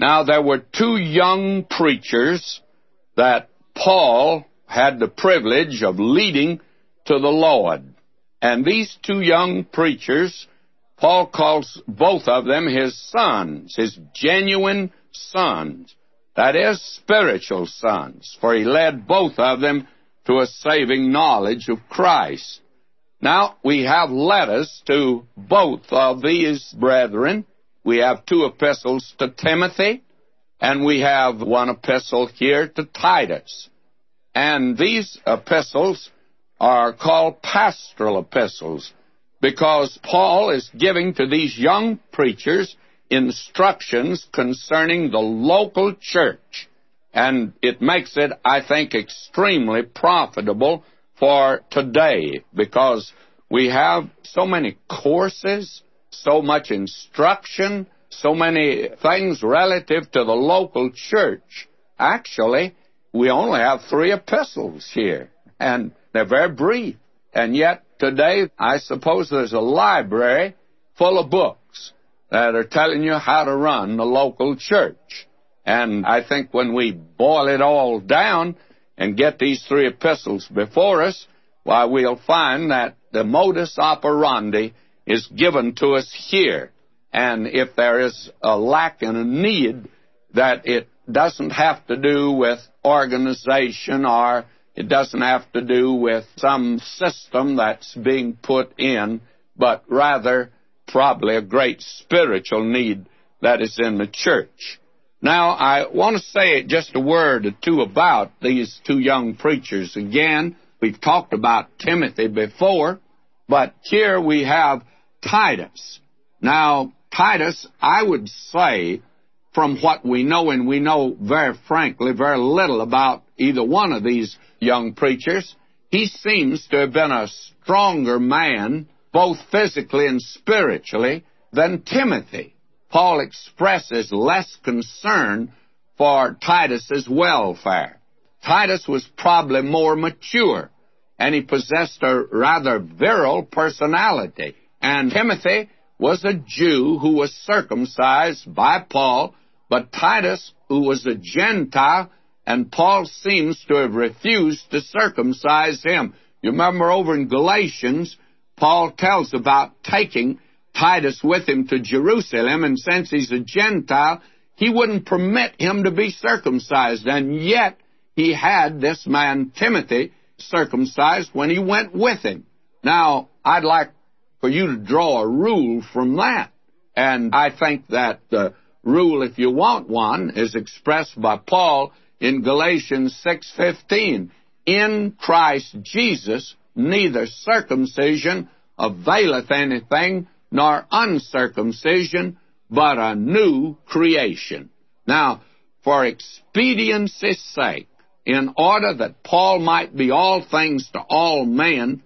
Now, there were two young preachers that Paul had the privilege of leading to the Lord. And these two young preachers, Paul calls both of them his sons, his genuine sons, that is, spiritual sons, for he led both of them to a saving knowledge of Christ. Now, we have letters to both of these brethren. We have two epistles to Timothy, and we have one epistle here to Titus. And these epistles are called pastoral epistles because Paul is giving to these young preachers instructions concerning the local church. And it makes it, I think, extremely profitable for today because we have so many courses, so much instruction, so many things relative to the local church. Actually, we only have three epistles here, and they're very brief. And yet, today, I suppose there's a library full of books that are telling you how to run the local church. And I think when we boil it all down and get these three epistles before us, why, we'll find that the modus operandi is given to us here. And if there is a lack and a need, that it doesn't have to do with organization, or it doesn't have to do with some system that's being put in, but rather probably a great spiritual need that is in the church. Now, I want to say just a word or two about these two young preachers. Again, we've talked about Timothy before, but here we have Titus. Now, Titus, I would say, from what we know, and we know very frankly very little about either one of these young preachers, he seems to have been a stronger man, both physically and spiritually, than Timothy. Paul expresses less concern for Titus's welfare. Titus was probably more mature, and he possessed a rather virile personality. And Timothy was a Jew who was circumcised by Paul, but Titus, who was a Gentile, and Paul seems to have refused to circumcise him. You remember over in Galatians, Paul tells about taking Titus with him to Jerusalem, and since he's a Gentile, he wouldn't permit him to be circumcised, and yet he had this man Timothy circumcised when he went with him. Now, I'd like for you to draw a rule from that. And I think that the rule, if you want one, is expressed by Paul in Galatians 6:15. In Christ Jesus, neither circumcision availeth anything, nor uncircumcision, but a new creation. Now, for expediency's sake, in order that Paul might be all things to all men,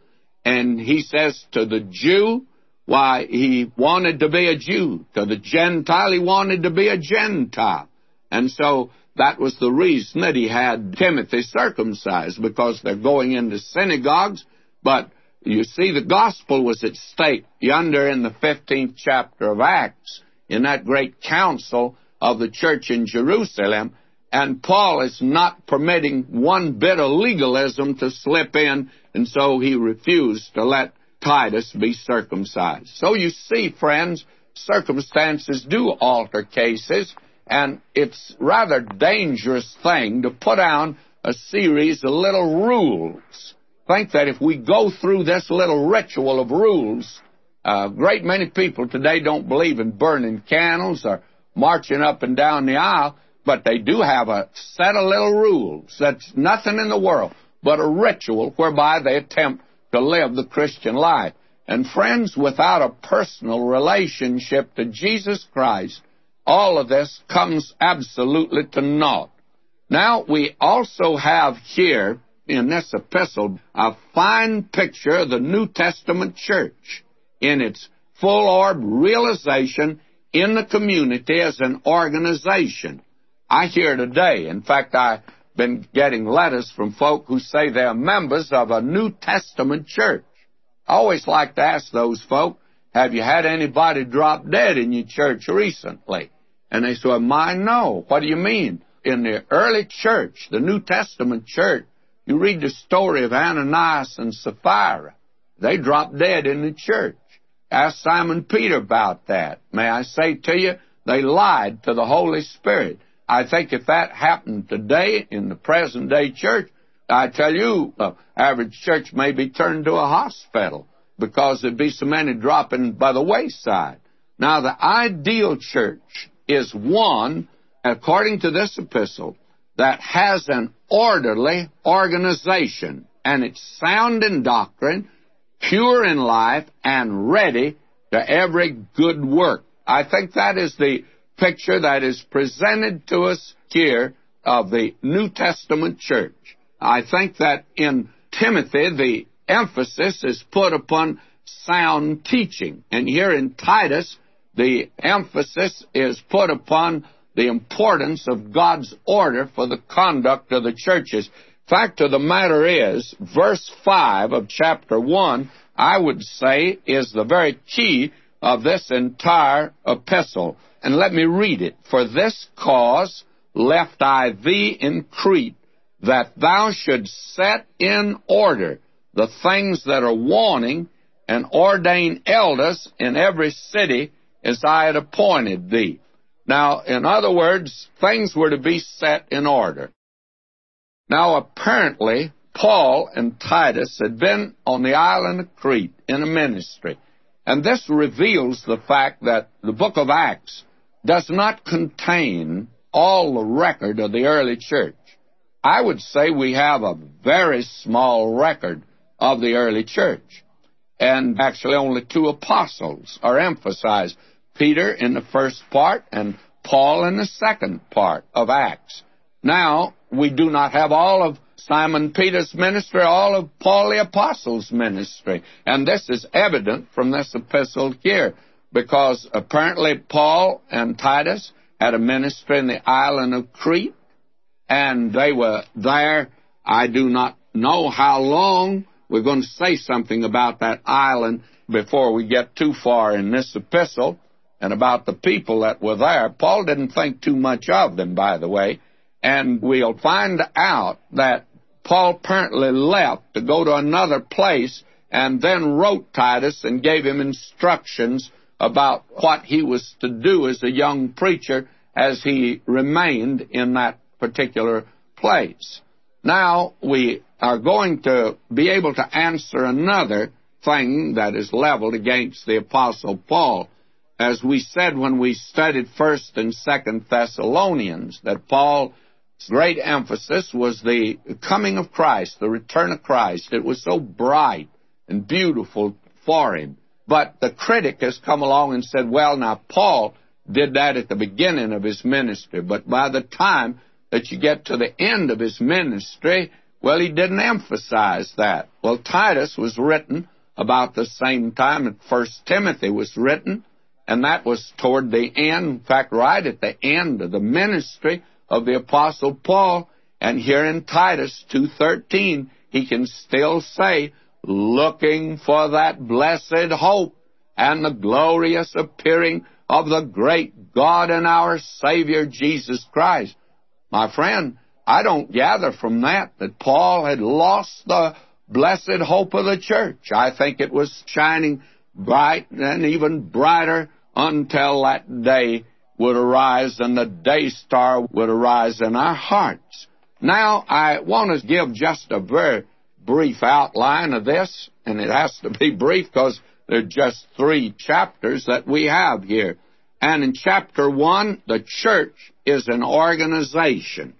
and he says to the Jew, why, he wanted to be a Jew. To the Gentile, he wanted to be a Gentile. And so that was the reason that he had Timothy circumcised, because they're going into synagogues. But you see, the gospel was at stake yonder in the 15th chapter of Acts, in that great council of the church in Jerusalem. And Paul is not permitting one bit of legalism to slip in, and so he refused to let Titus be circumcised. So you see, friends, circumstances do alter cases, and it's a rather dangerous thing to put down a series of little rules. Think that if we go through this little ritual of rules, a great many people today don't believe in burning candles or marching up and down the aisle, but they do have a set of little rules that's nothing in the world but a ritual whereby they attempt to live the Christian life. And friends, without a personal relationship to Jesus Christ, all of this comes absolutely to naught. Now, we also have here in this epistle a fine picture of the New Testament church in its full-orb realization in the community as an organization. I hear today, in fact, I've been getting letters from folk who say they are members of a New Testament church. I always like to ask those folk, have you had anybody drop dead in your church recently? And they said, no, what do you mean? In the early church, the New Testament church, you read the story of Ananias and Sapphira. They dropped dead in the church. Ask Simon Peter about that. May I say to you, they lied to the Holy Spirit. I think if that happened today in the present-day church, I tell you, the average church may be turned to a hospital because there'd be so many dropping by the wayside. Now, the ideal church is one, according to this epistle, that has an orderly organization, and it's sound in doctrine, pure in life, and ready to every good work. I think that is the picture that is presented to us here of the New Testament church. I think that in Timothy, the emphasis is put upon sound teaching. And here in Titus, the emphasis is put upon the importance of God's order for the conduct of the churches. Fact of the matter is, verse 5 of chapter 1, I would say, is the very key of this entire epistle. And let me read it. For this cause left I thee in Crete, that thou shouldst set in order the things that are wanting, and ordain elders in every city as I had appointed thee. Now, in other words, things were to be set in order. Now, apparently, Paul and Titus had been on the island of Crete in a ministry. And this reveals the fact that the book of Acts does not contain all the record of the early church. I would say we have a very small record of the early church. And actually only two apostles are emphasized, Peter in the first part and Paul in the second part of Acts. Now, we do not have all of Simon Peter's ministry, all of Paul the Apostle's ministry. And this is evident from this epistle here, because apparently Paul and Titus had a ministry in the island of Crete, and they were there. I do not know how long. We're going to say something about that island before we get too far in this epistle, and about the people that were there. Paul didn't think too much of them, by the way. And we'll find out that Paul apparently left to go to another place and then wrote Titus and gave him instructions about what he was to do as a young preacher as he remained in that particular place. Now, we are going to be able to answer another thing that is leveled against the Apostle Paul. As we said when we studied 1st and 2nd Thessalonians, that Paul... great emphasis was the coming of Christ, the return of Christ. It was so bright and beautiful for him. But the critic has come along and said, well, now, Paul did that at the beginning of his ministry, but by the time that you get to the end of his ministry, well, he didn't emphasize that. Well, Titus was written about the same time that 1 Timothy was written, and that was toward the end, in fact, right at the end of the ministry of the Apostle Paul. And here in Titus 2:13, he can still say, looking for that blessed hope and the glorious appearing of the great God and our Savior Jesus Christ. My friend, I don't gather from that Paul had lost the blessed hope of the church. I think it was shining bright and even brighter until that day would arise and the day star would arise in our hearts. Now, I want to give just a very brief outline of this, and it has to be brief because there are just three chapters that we have here. And in chapter 1, the church is an organization,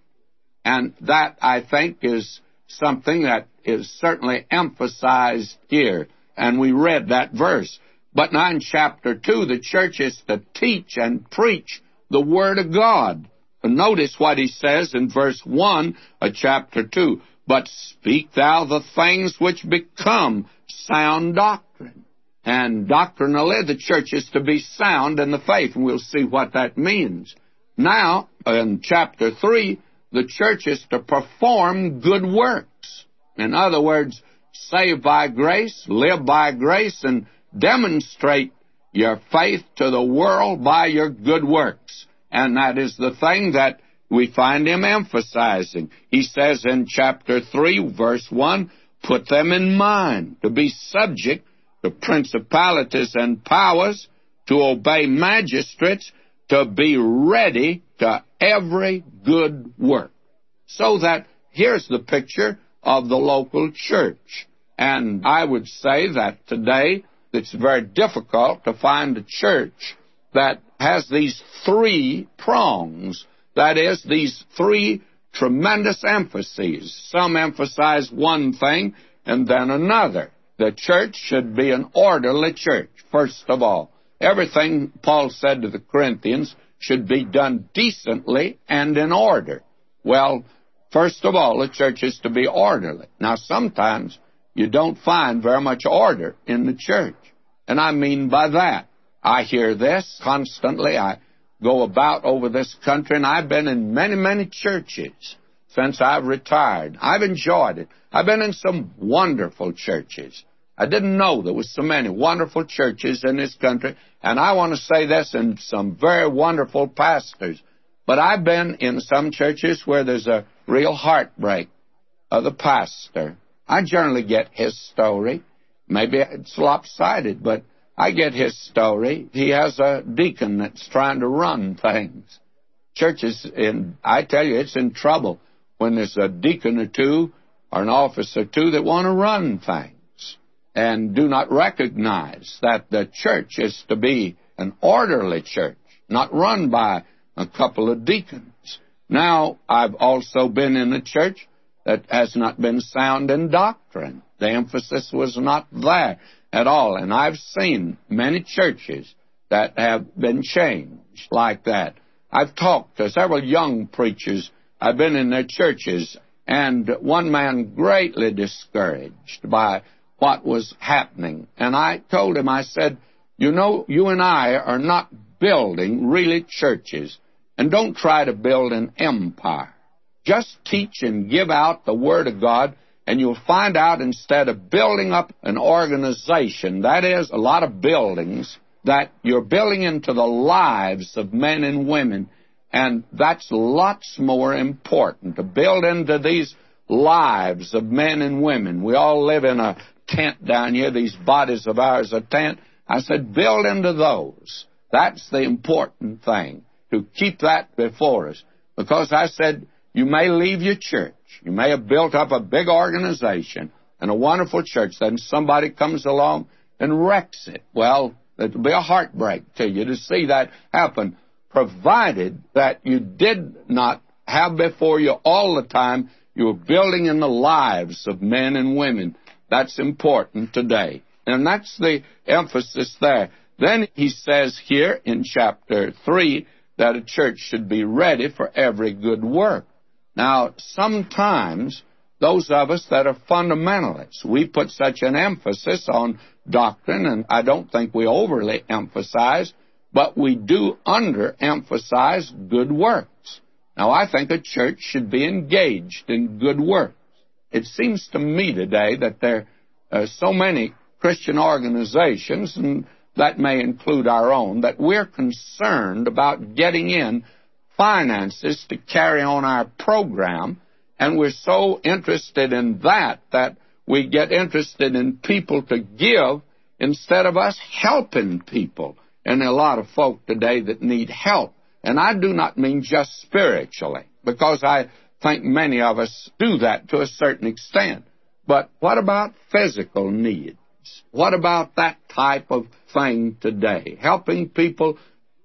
and that, I think, is something that is certainly emphasized here, and we read that verse. But now in chapter 2, the church is to teach and preach the Word of God. Notice what he says in verse 1 of chapter 2. But speak thou the things which become sound doctrine. And doctrinally, the church is to be sound in the faith, and we'll see what that means. Now, in chapter 3, the church is to perform good works. In other words, save by grace, live by grace, and demonstrate your faith to the world by your good works. and that is the thing that we find him emphasizing. He says in chapter 3, verse 1, put them in mind to be subject to principalities and powers, to obey magistrates, to be ready to every good work. So that here's the picture of the local church. And I would say that today it's very difficult to find a church that has these three prongs, that is, these three tremendous emphases. Some emphasize one thing and then another. The church should be an orderly church, first of all. Everything Paul said to the Corinthians should be done decently and in order. Well, first of all, the church is to be orderly. Now, sometimes you don't find very much order in the church, and I mean by that, I hear this constantly. I go about over this country, and I've been in many, many churches since I've retired. I've enjoyed it. I've been in some wonderful churches. I didn't know there was so many wonderful churches in this country, and I want to say this, and some very wonderful pastors. But I've been in some churches where there's a real heartbreak of the pastor. I generally get his story. Maybe it's lopsided, but I get his story. He has a deacon that's trying to run things. Churches, I tell you, it's in trouble when there's a deacon or two or an officer or two that want to run things and do not recognize that the church is to be an orderly church, not run by a couple of deacons. Now, I've also been in a church that has not been sound in doctrine. The emphasis was not there at all, and I've seen many churches that have been changed like that. I've talked to several young preachers. I've been in their churches, and one man greatly discouraged by what was happening. And I told him, I said, you know, you and I are not building really churches, and don't try to build an empire. Just teach and give out the Word of God, and you'll find out instead of building up an organization, that is, a lot of buildings, that you're building into the lives of men and women, and that's lots more important, to build into these lives of men and women. We all live in a tent down here. These bodies of ours are tent. I said, build into those. That's the important thing, to keep that before us. Because I said, you may leave your church. You may have built up a big organization and a wonderful church. Then somebody comes along and wrecks it. Well, it'll be a heartbreak to you to see that happen, provided that you did not have before you all the time you are building in the lives of men and women. That's important today. And that's the emphasis there. Then he says here in chapter 3 that a church should be ready for every good work. Now, sometimes those of us that are fundamentalists, we put such an emphasis on doctrine, and I don't think we overly emphasize, but we do underemphasize good works. Now, I think a church should be engaged in good works. It seems to me today that there are so many Christian organizations, and that may include our own, that we're concerned about getting in finances to carry on our program, and we're so interested in that we get interested in people to give instead of us helping people. And there are a lot of folk today that need help. And I do not mean just spiritually, because I think many of us do that to a certain extent. But what about physical needs? What about that type of thing today? Helping people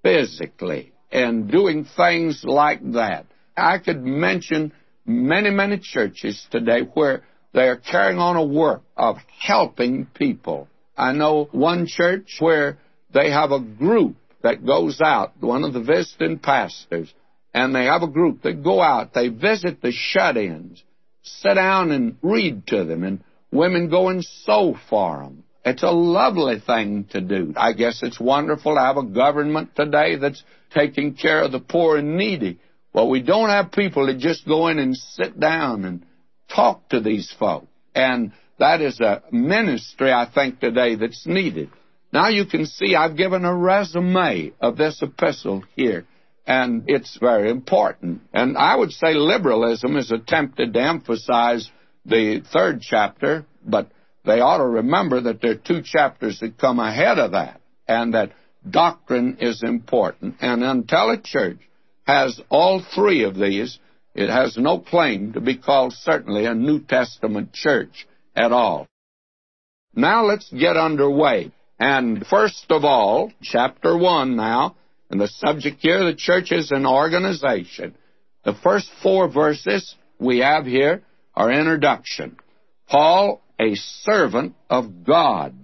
physically and doing things like that. I could mention many, many churches today where they are carrying on a work of helping people. I know one church where they have a group that goes out, one of the visiting pastors, and they have a group that go out. They visit the shut-ins, sit down and read to them, and women go and sew for them. It's a lovely thing to do. I guess it's wonderful to have a government today that's taking care of the poor and needy. Well, we don't have people that just go in and sit down and talk to these folk. And that is a ministry, I think, today that's needed. Now you can see I've given a resume of this epistle here, and it's very important. And I would say liberalism is attempted to emphasize the third chapter, but they ought to remember that there are two chapters that come ahead of that, and that doctrine is important. And until a church has all three of these, it has no claim to be called certainly a New Testament church at all. Now let's get underway. And first of all, chapter 1 now, and the subject here, the church is an organization. The first four verses we have here are introduction. Paul, a servant of God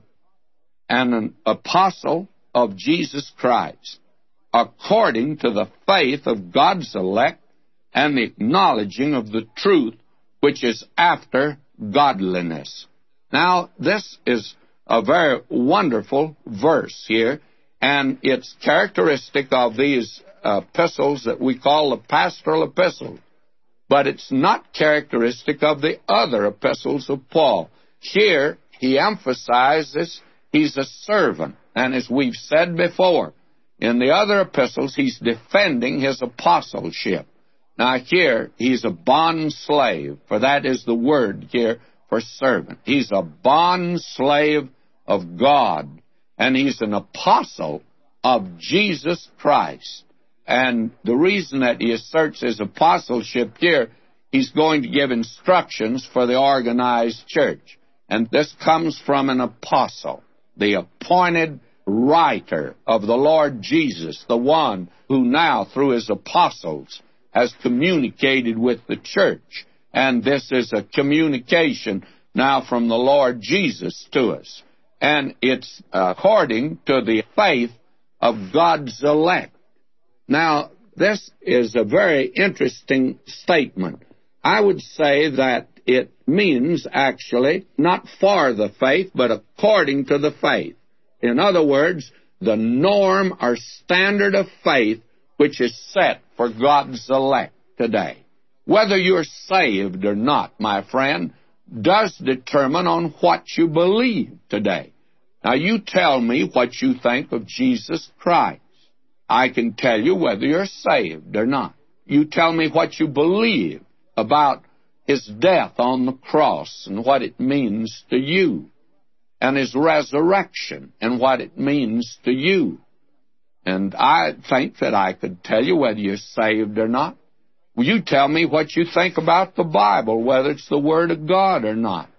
and an apostle of Jesus Christ, according to the faith of God's elect and the acknowledging of the truth which is after godliness. Now, this is a very wonderful verse here, and it's characteristic of these epistles that we call the pastoral epistles, but it's not characteristic of the other epistles of Paul. Here, he emphasizes he's a servant, and as we've said before, in the other epistles, he's defending his apostleship. Now here, he's a bond slave, for that is the word here for servant. He's a bond slave of God, and he's an apostle of Jesus Christ. And the reason that he asserts his apostleship here, he's going to give instructions for the organized church. And this comes from an apostle, the appointed writer of the Lord Jesus, the one who now, through his apostles, has communicated with the church. And this is a communication now from the Lord Jesus to us. And it's according to the faith of God's elect. Now, this is a very interesting statement. I would say that it means, actually, not for the faith, but according to the faith. In other words, the norm or standard of faith which is set for God's elect today. Whether you're saved or not, my friend, does determine on what you believe today. Now, you tell me what you think of Jesus Christ. I can tell you whether you're saved or not. You tell me what you believe about his death on the cross and what it means to you, and his resurrection and what it means to you. And I think that I could tell you whether you're saved or not. Will you tell me what you think about the Bible, whether it's the Word of God or not?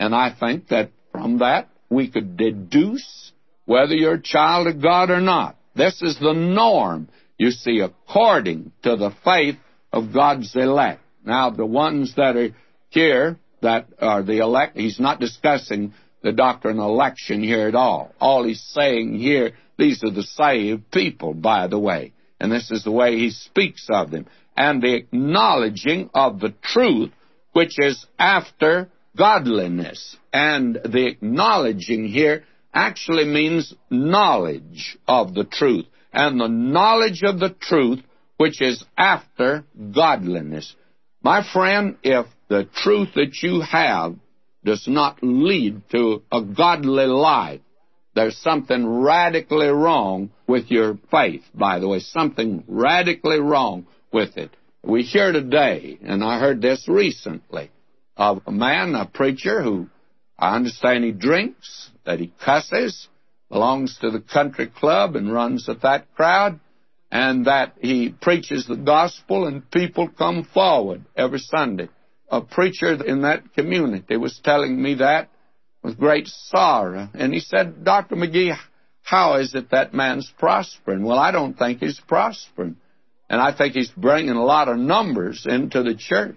And I think that from that we could deduce whether you're a child of God or not. This is the norm, you see, according to the faith of God's elect. Now, the ones that are here that are the elect, he's not discussing the doctrine of election here at all. All he's saying here, these are the saved people, by the way. And this is the way he speaks of them. And the acknowledging of the truth, which is after godliness. And the acknowledging here actually means knowledge of the truth. And the knowledge of the truth, which is after godliness. My friend, if the truth that you have does not lead to a godly life, there's something radically wrong with your faith, by the way, something radically wrong with it. We hear today, and I heard this recently, of a man, a preacher, who I understand he drinks, that he cusses, belongs to the country club and runs at that crowd, and that he preaches the gospel and people come forward every Sunday. A preacher in that community was telling me that with great sorrow. And he said, Dr. McGee, how is it that man's prospering? Well, I don't think he's prospering. And I think he's bringing a lot of numbers into the church.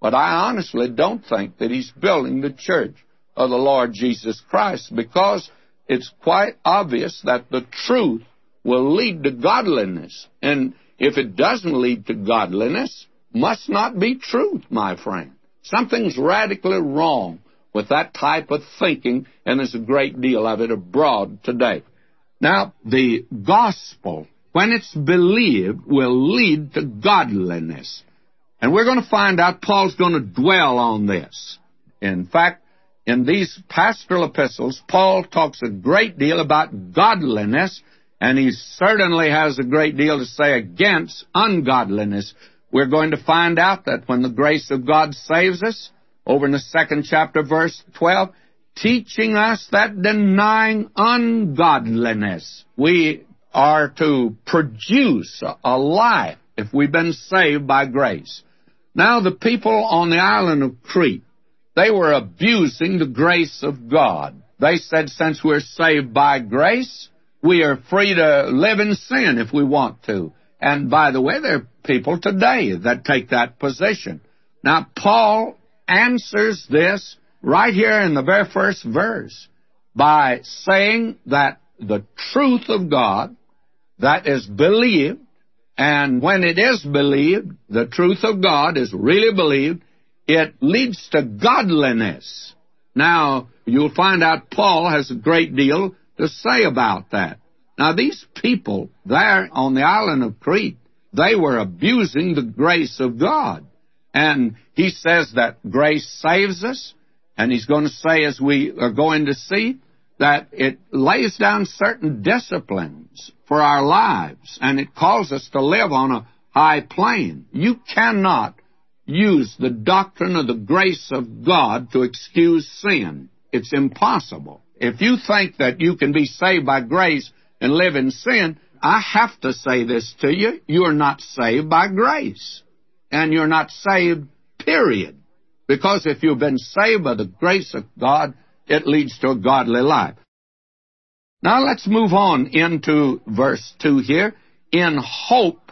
But I honestly don't think that he's building the church of the Lord Jesus Christ, because it's quite obvious that the truth will lead to godliness. And if it doesn't lead to godliness, must not be truth, my friend. Something's radically wrong with that type of thinking, and there's a great deal of it abroad today. Now, the gospel, when it's believed, will lead to godliness. And we're going to find out Paul's going to dwell on this. In fact, in these pastoral epistles, Paul talks a great deal about godliness And he certainly has a great deal to say against ungodliness. We're going to find out that when the grace of God saves us, over in the 2nd chapter, verse 12, teaching us that denying ungodliness, we are to produce a life if we've been saved by grace. Now, the people on the island of Crete, they were abusing the grace of God. They said, since we're saved by grace, we are free to live in sin if we want to. And by the way, there are people today that take that position. Now, Paul answers this right here in the very first verse by saying that the truth of God that is believed, and when it is believed, the truth of God is really believed, it leads to godliness. Now, you'll find out Paul has a great deal to say about that. Now, these people there on the island of Crete, they were abusing the grace of God. And he says that grace saves us, and he's going to say, as we are going to see, that it lays down certain disciplines for our lives, and it calls us to live on a high plane. You cannot use the doctrine of the grace of God to excuse sin. It's impossible. If you think that you can be saved by grace and live in sin, I have to say this to you. You are not saved by grace, and you're not saved, period. Because if you've been saved by the grace of God, it leads to a godly life. Now let's move on into verse 2 here, in hope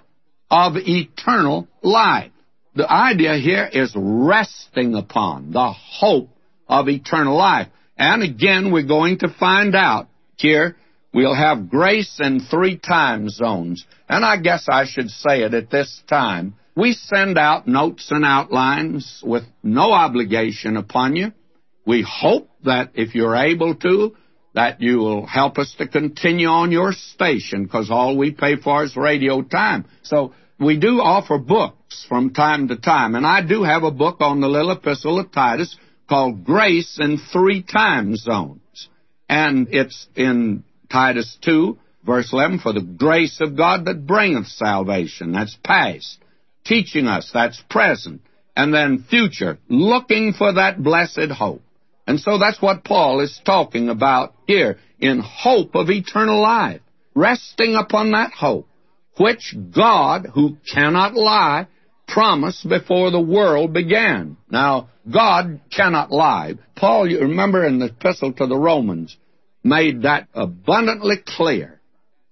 of eternal life. The idea here is resting upon the hope of eternal life. And again, we're going to find out here, we'll have grace in 3 time zones. And I guess I should say it at this time. We send out notes and outlines with no obligation upon you. We hope that if you're able to, that you will help us to continue on your station, because all we pay for is radio time. So we do offer books from time to time. And I do have a book on the little epistle of Titus called Grace in 3 Time Zones. And it's in Titus 2, verse 11, for the grace of God that bringeth salvation. That's past. Teaching us, that's present. And then future, looking for that blessed hope. And so that's what Paul is talking about here, in hope of eternal life. Resting upon that hope, which God, who cannot lie, promised before the world began. Now, God cannot lie. Paul, you remember in the epistle to the Romans, made that abundantly clear.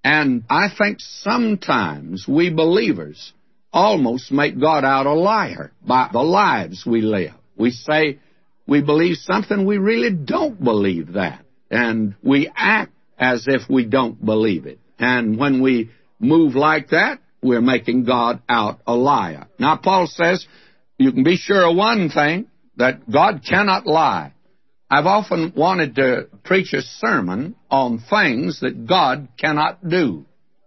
And I think sometimes we believers almost make God out a liar by the lives we live. We say we believe something, we really don't believe that. And we act as if we don't believe it. And when we move like that, we're making God out a liar. Now, Paul says, you can be sure of one thing, that God cannot lie. I've often wanted to preach a sermon on things that God cannot do.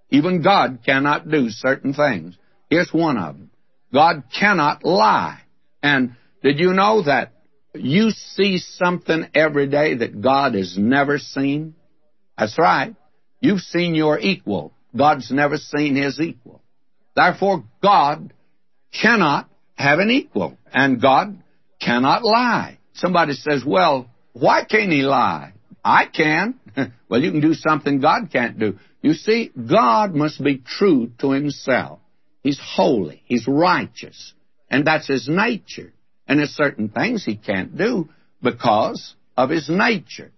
Even God cannot do certain things. Here's one of them. God cannot lie. And did you know that you see something every day that God has never seen? That's right. You've seen your equal. God's never seen his equal. Therefore, God cannot have an equal, and God cannot lie. Somebody says, well, why can't he lie? I can. Well, you can do something God can't do. You see, God must be true to himself. He's holy. He's righteous. And that's his nature. And there's certain things he can't do because of his nature.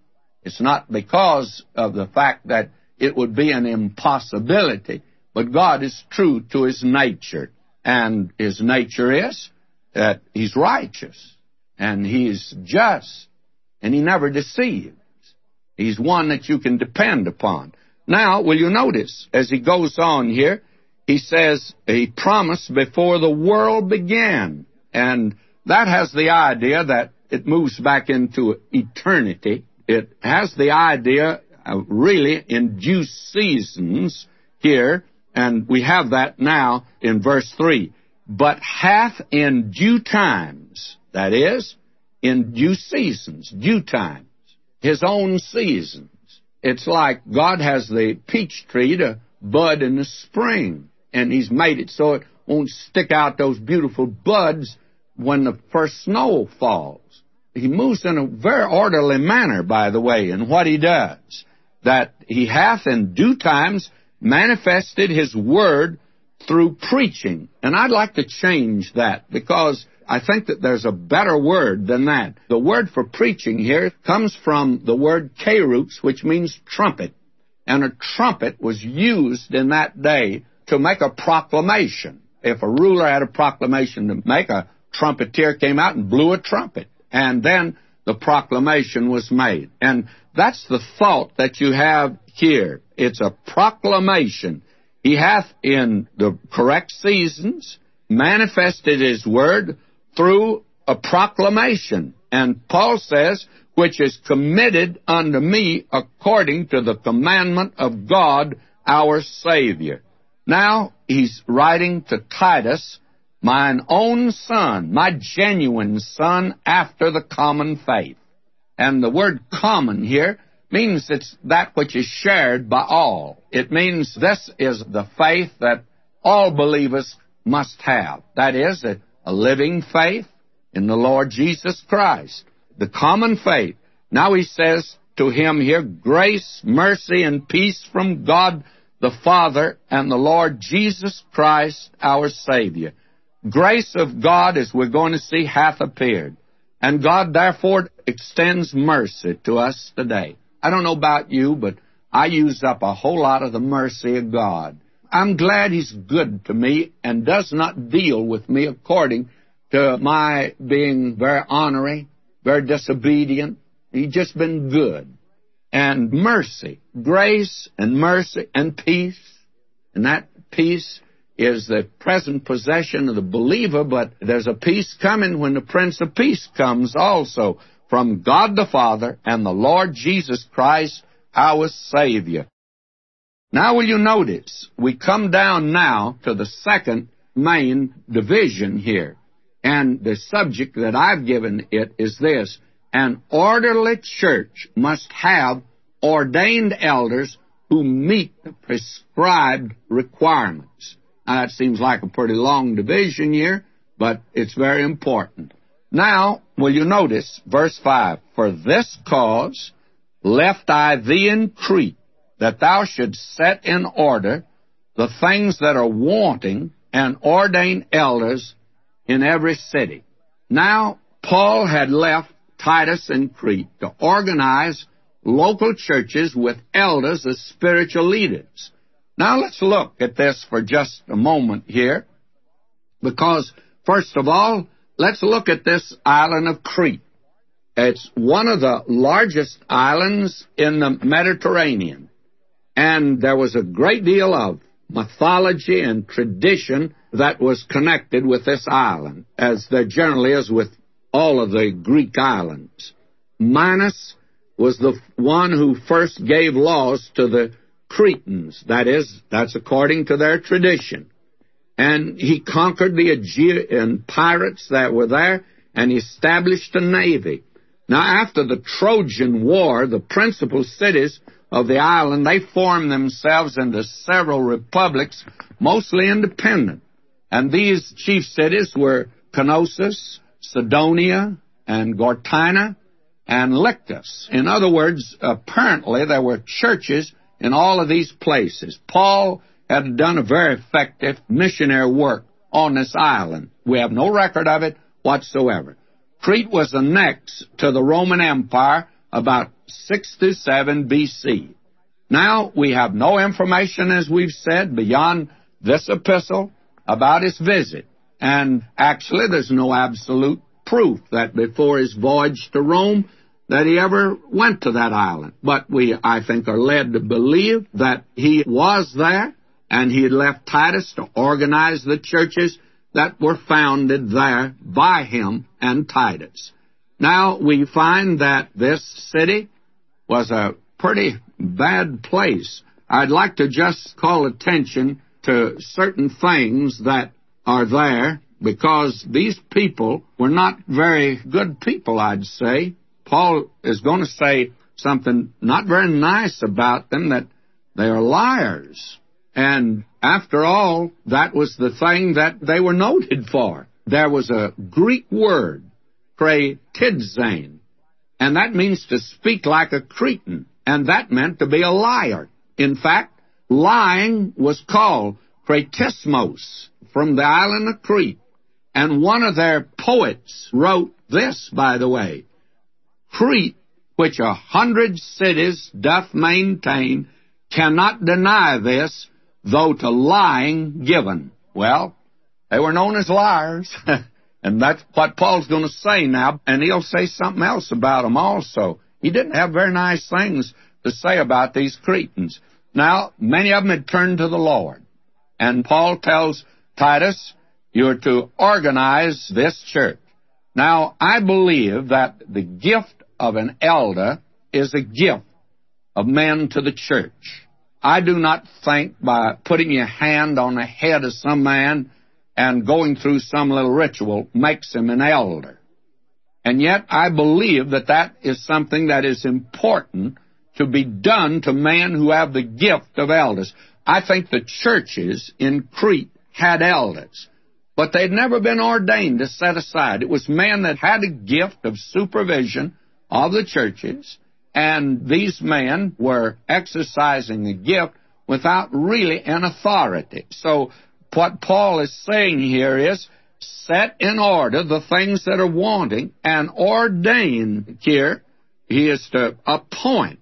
It's not because of the fact that it would be an impossibility, but God is true to his nature. And his nature is that he's righteous, and he's just, and he never deceives. He's one that you can depend upon. Now, will you notice, as he goes on here, he says he promised before the world began. And that has the idea that it moves back into eternity. It has the idea really in due seasons here, and we have that now in verse 3. But hath in due times, that is, in due seasons, due times, his own seasons. It's like God has the peach tree to bud in the spring, and He's made it so it won't stick out those beautiful buds when the first snow falls. He moves in a very orderly manner, by the way, in what He does, that He hath in due times manifested His word through preaching. And I'd like to change that, because I think that there's a better word than that. The word for preaching here comes from the word kerux, which means trumpet. And a trumpet was used in that day to make a proclamation. If a ruler had a proclamation to make, a trumpeter came out and blew a trumpet. And then the proclamation was made. And that's the thought that you have here. It's a proclamation. He hath in the correct seasons manifested His word through a proclamation. And Paul says, which is committed unto me according to the commandment of God our Savior. Now he's writing to Titus, mine own son, my genuine son, after the common faith. And the word common here means it's that which is shared by all. It means this is the faith that all believers must have. That is, a living faith in the Lord Jesus Christ, the common faith. Now he says to him here, grace, mercy, and peace from God the Father and the Lord Jesus Christ our Savior. Grace of God, as we're going to see, hath appeared, and God therefore extends mercy to us today. I don't know about you, but I used up a whole lot of the mercy of God. I'm glad He's good to me and does not deal with me according to my being very ornery, very disobedient. He's just been good. And mercy, grace and mercy and peace. And that peace is the present possession of the believer, but there's a peace coming when the Prince of Peace comes also, from God the Father and the Lord Jesus Christ, our Savior. Now will you notice, we come down now to the second main division here. And the subject that I've given it is this: an orderly church must have ordained elders who meet the prescribed requirements. Now that seems like a pretty long division here, but it's very important. Now will you notice verse 5, for this cause left I thee in Crete, that thou shouldst set in order the things that are wanting, and ordain elders in every city. Now, Paul had left Titus in Crete to organize local churches with elders as spiritual leaders. Now, let's look at this for just a moment here, because, first of all, let's look at this island of Crete. It's one of the largest islands in the Mediterranean. And there was a great deal of mythology and tradition that was connected with this island, as there generally is with all of the Greek islands. Minos was the one who first gave laws to the Cretans. That is, that's according to their tradition. And he conquered the Aegean pirates that were there, and he established a navy. Now, after the Trojan War, the principal cities of the island, they formed themselves into several republics, mostly independent. And these chief cities were Knossos, Sidonia, and Gortina, and Lictus. In other words, apparently there were churches in all of these places. Paul had done a very effective missionary work on this island. We have no record of it whatsoever. Crete was annexed to the Roman Empire about 6-7 B.C. Now, we have no information, as we've said, beyond this epistle about his visit. And actually, there's no absolute proof that before his voyage to Rome that he ever went to that island. But we, I think, are led to believe that he was there, and he had left Titus to organize the churches that were founded there by him and Titus. Now, we find that this city was a pretty bad place. I'd like to just call attention to certain things that are there, because these people were not very good people, I'd say. Paul is going to say something not very nice about them, that they are liars. And after all, that was the thing that they were noted for. There was a Greek word, kretidzane, and that means to speak like a Cretan, and that meant to be a liar. In fact, lying was called kretismos, from the island of Crete. And one of their poets wrote this, by the way, Crete, which 100 cities doth maintain, cannot deny this, though to lying given. Well, they were known as liars, and that's what Paul's going to say now, and he'll say something else about them also. He didn't have very nice things to say about these Cretans. Now, many of them had turned to the Lord, and Paul tells Titus, you're to organize this church. Now, I believe that the gift of an elder is a gift of men to the church. I do not think by putting your hand on the head of some man and going through some little ritual makes him an elder. And yet, I believe that that is something that is important to be done to men who have the gift of elders. I think the churches in Crete had elders, but they'd never been ordained to set aside. It was men that had a gift of supervision of the churches, and these men were exercising the gift without really an authority. So what Paul is saying here is, set in order the things that are wanting, and ordain here, he is to appoint.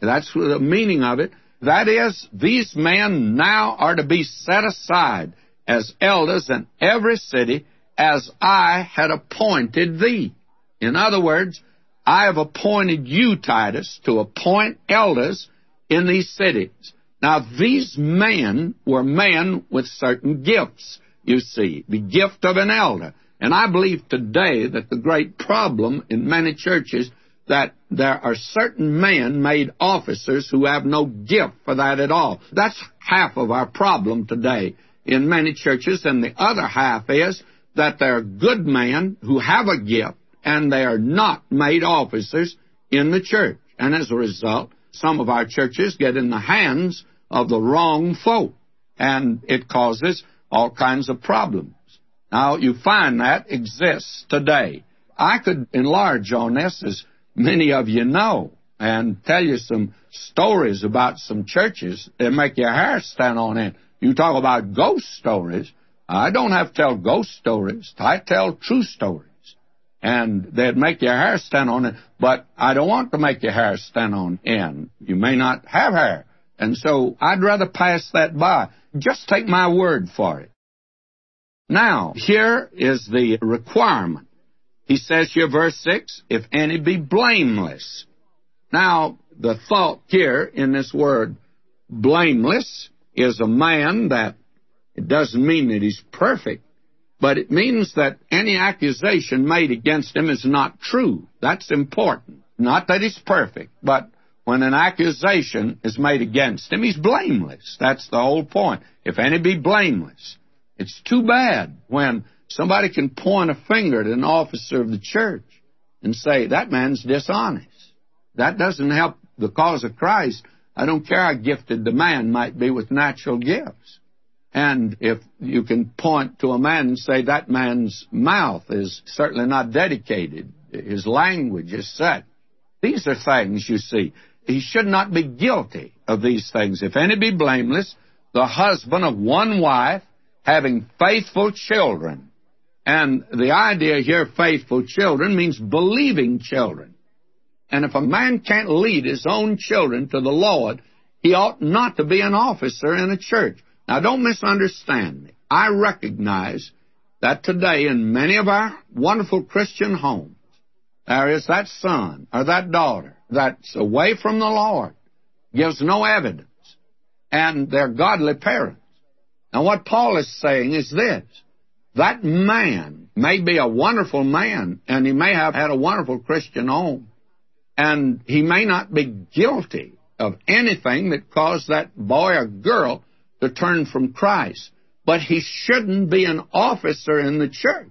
That's the meaning of it. That is, these men now are to be set aside as elders in every city, as I had appointed thee. In other words, I have appointed you, Titus, to appoint elders in these cities. Now, these men were men with certain gifts, you see, the gift of an elder. And I believe today that the great problem in many churches that there are certain men made officers who have no gift for that at all. That's half of our problem today in many churches, and the other half is that there are good men who have a gift, and they are not made officers in the church. And as a result, some of our churches get in the hands of the wrong folk, and it causes all kinds of problems. Now, you find that exists today. I could enlarge on this, as many of you know, and tell you some stories about some churches that make your hair stand on end. You talk about ghost stories. I don't have to tell ghost stories. I tell true stories. And they'd make your hair stand on end, but I don't want to make your hair stand on end. You may not have hair. And so I'd rather pass that by. Just take my word for it. Now, here is the requirement. He says here, verse 6, if any be blameless. Now, the thought here in this word, blameless, is a man that, it doesn't mean that he's perfect, but it means that any accusation made against him is not true. That's important. Not that he's perfect, but when an accusation is made against him, he's blameless. That's the whole point. If any be blameless. It's too bad when somebody can point a finger at an officer of the church and say, that man's dishonest. That doesn't help the cause of Christ. I don't care how gifted the man might be with natural gifts. And if you can point to a man and say, that man's mouth is certainly not dedicated, his language is such. These are things, you see. He should not be guilty of these things. If any be blameless, the husband of one wife, having faithful children. And the idea here, faithful children, means believing children. And if a man can't lead his own children to the Lord, he ought not to be an officer in a church. Now, don't misunderstand me. I recognize that today in many of our wonderful Christian homes, there is that son or that daughter that's away from the Lord, gives no evidence, and they're godly parents. Now, what Paul is saying is this. That man may be a wonderful man, and he may have had a wonderful Christian home, and he may not be guilty of anything that caused that boy or girl to turn from Christ. But he shouldn't be an officer in the church,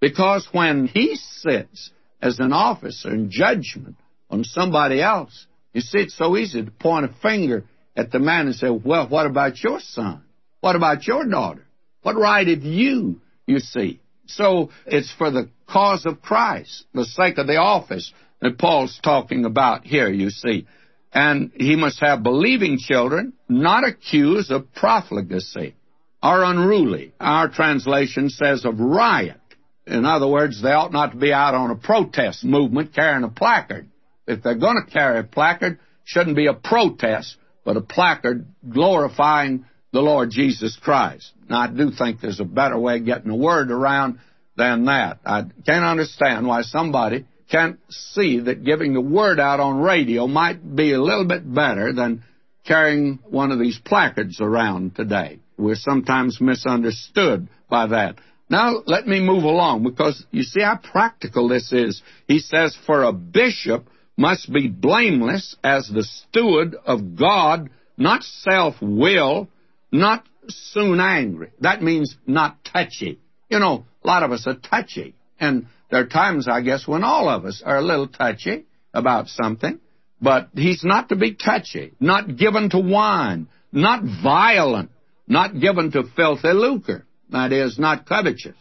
because when he sits as an officer in judgment on somebody else. You see, it's so easy to point a finger at the man and say, well, what about your son? What about your daughter? What right have you, you see? So it's for the cause of Christ, the sake of the office that Paul's talking about here, you see. And he must have believing children, not accused of profligacy or unruly. Our translation says of riot. In other words, they ought not to be out on a protest movement carrying a placard. If they're going to carry a placard, it shouldn't be a protest, but a placard glorifying the Lord Jesus Christ. Now, I do think there's a better way of getting the word around than that. I can't understand why somebody can't see that giving the word out on radio might be a little bit better than carrying one of these placards around today. We're sometimes misunderstood by that. Now, let me move along, because you see how practical this is. He says, for a bishop must be blameless as the steward of God, not self-willed, not soon angry. That means not touchy. You know, a lot of us are touchy. And there are times, I guess, when all of us are a little touchy about something. But he's not to be touchy, not given to wine, not violent, not given to filthy lucre. That is, not covetous.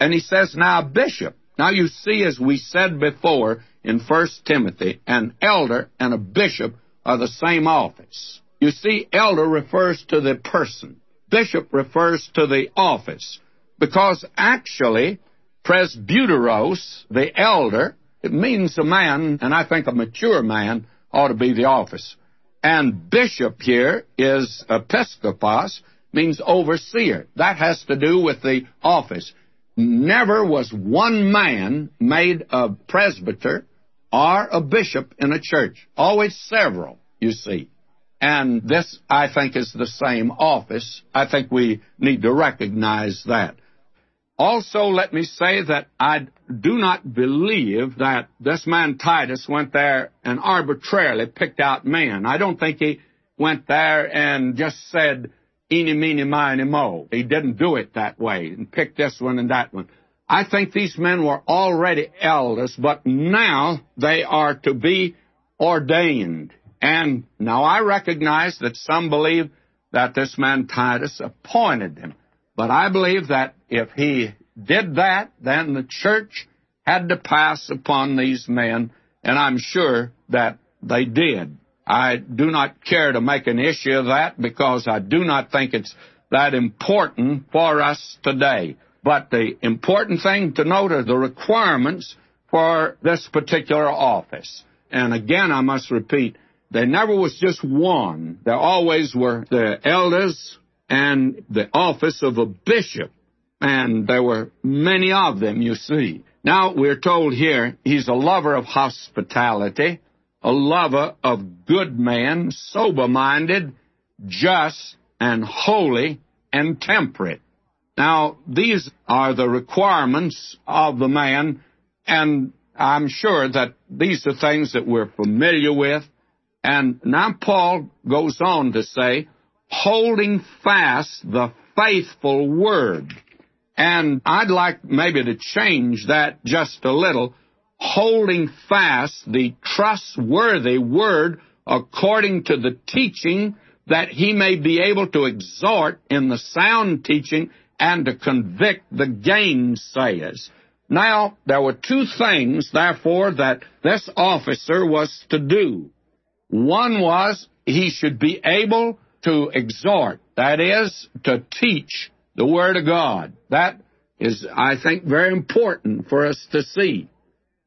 And he says, now, bishop. Now, you see, as we said before in 1 Timothy, an elder and a bishop are the same office. You see, elder refers to the person. Bishop refers to the office. Because actually, presbyteros, the elder, it means a man, and I think a mature man ought to be the office. And bishop here is episkopos, means overseer. That has to do with the office. Never was one man made a presbyter or a bishop in a church. Always several, you see. And this, I think, is the same office. I think we need to recognize that. Also, let me say that I do not believe that this man Titus went there and arbitrarily picked out men. I don't think he went there and just said, eeny, meeny, miny, mo. He didn't do it that way and pick this one and that one. I think these men were already elders, but now they are to be ordained. And now I recognize that some believe that this man Titus appointed them. But I believe that if he did that, then the church had to pass upon these men, and I'm sure that they did. I do not care to make an issue of that, because I do not think it's that important for us today. But the important thing to note are the requirements for this particular office. And again, I must repeat, there never was just one. There always were the elders and the office of a bishop. And there were many of them, you see. Now, we're told here he's a lover of hospitality, a lover of good men, sober-minded, just, and holy, and temperate. Now, these are the requirements of the man, and I'm sure that these are things that we're familiar with. And now Paul goes on to say, holding fast the faithful word. And I'd like maybe to change that just a little, holding fast the trustworthy word according to the teaching, that he may be able to exhort in the sound teaching and to convict the gainsayers. Now, there were two things, therefore, that this officer was to do. One was he should be able to exhort, that is, to teach the Word of God. That is, I think, very important for us to see.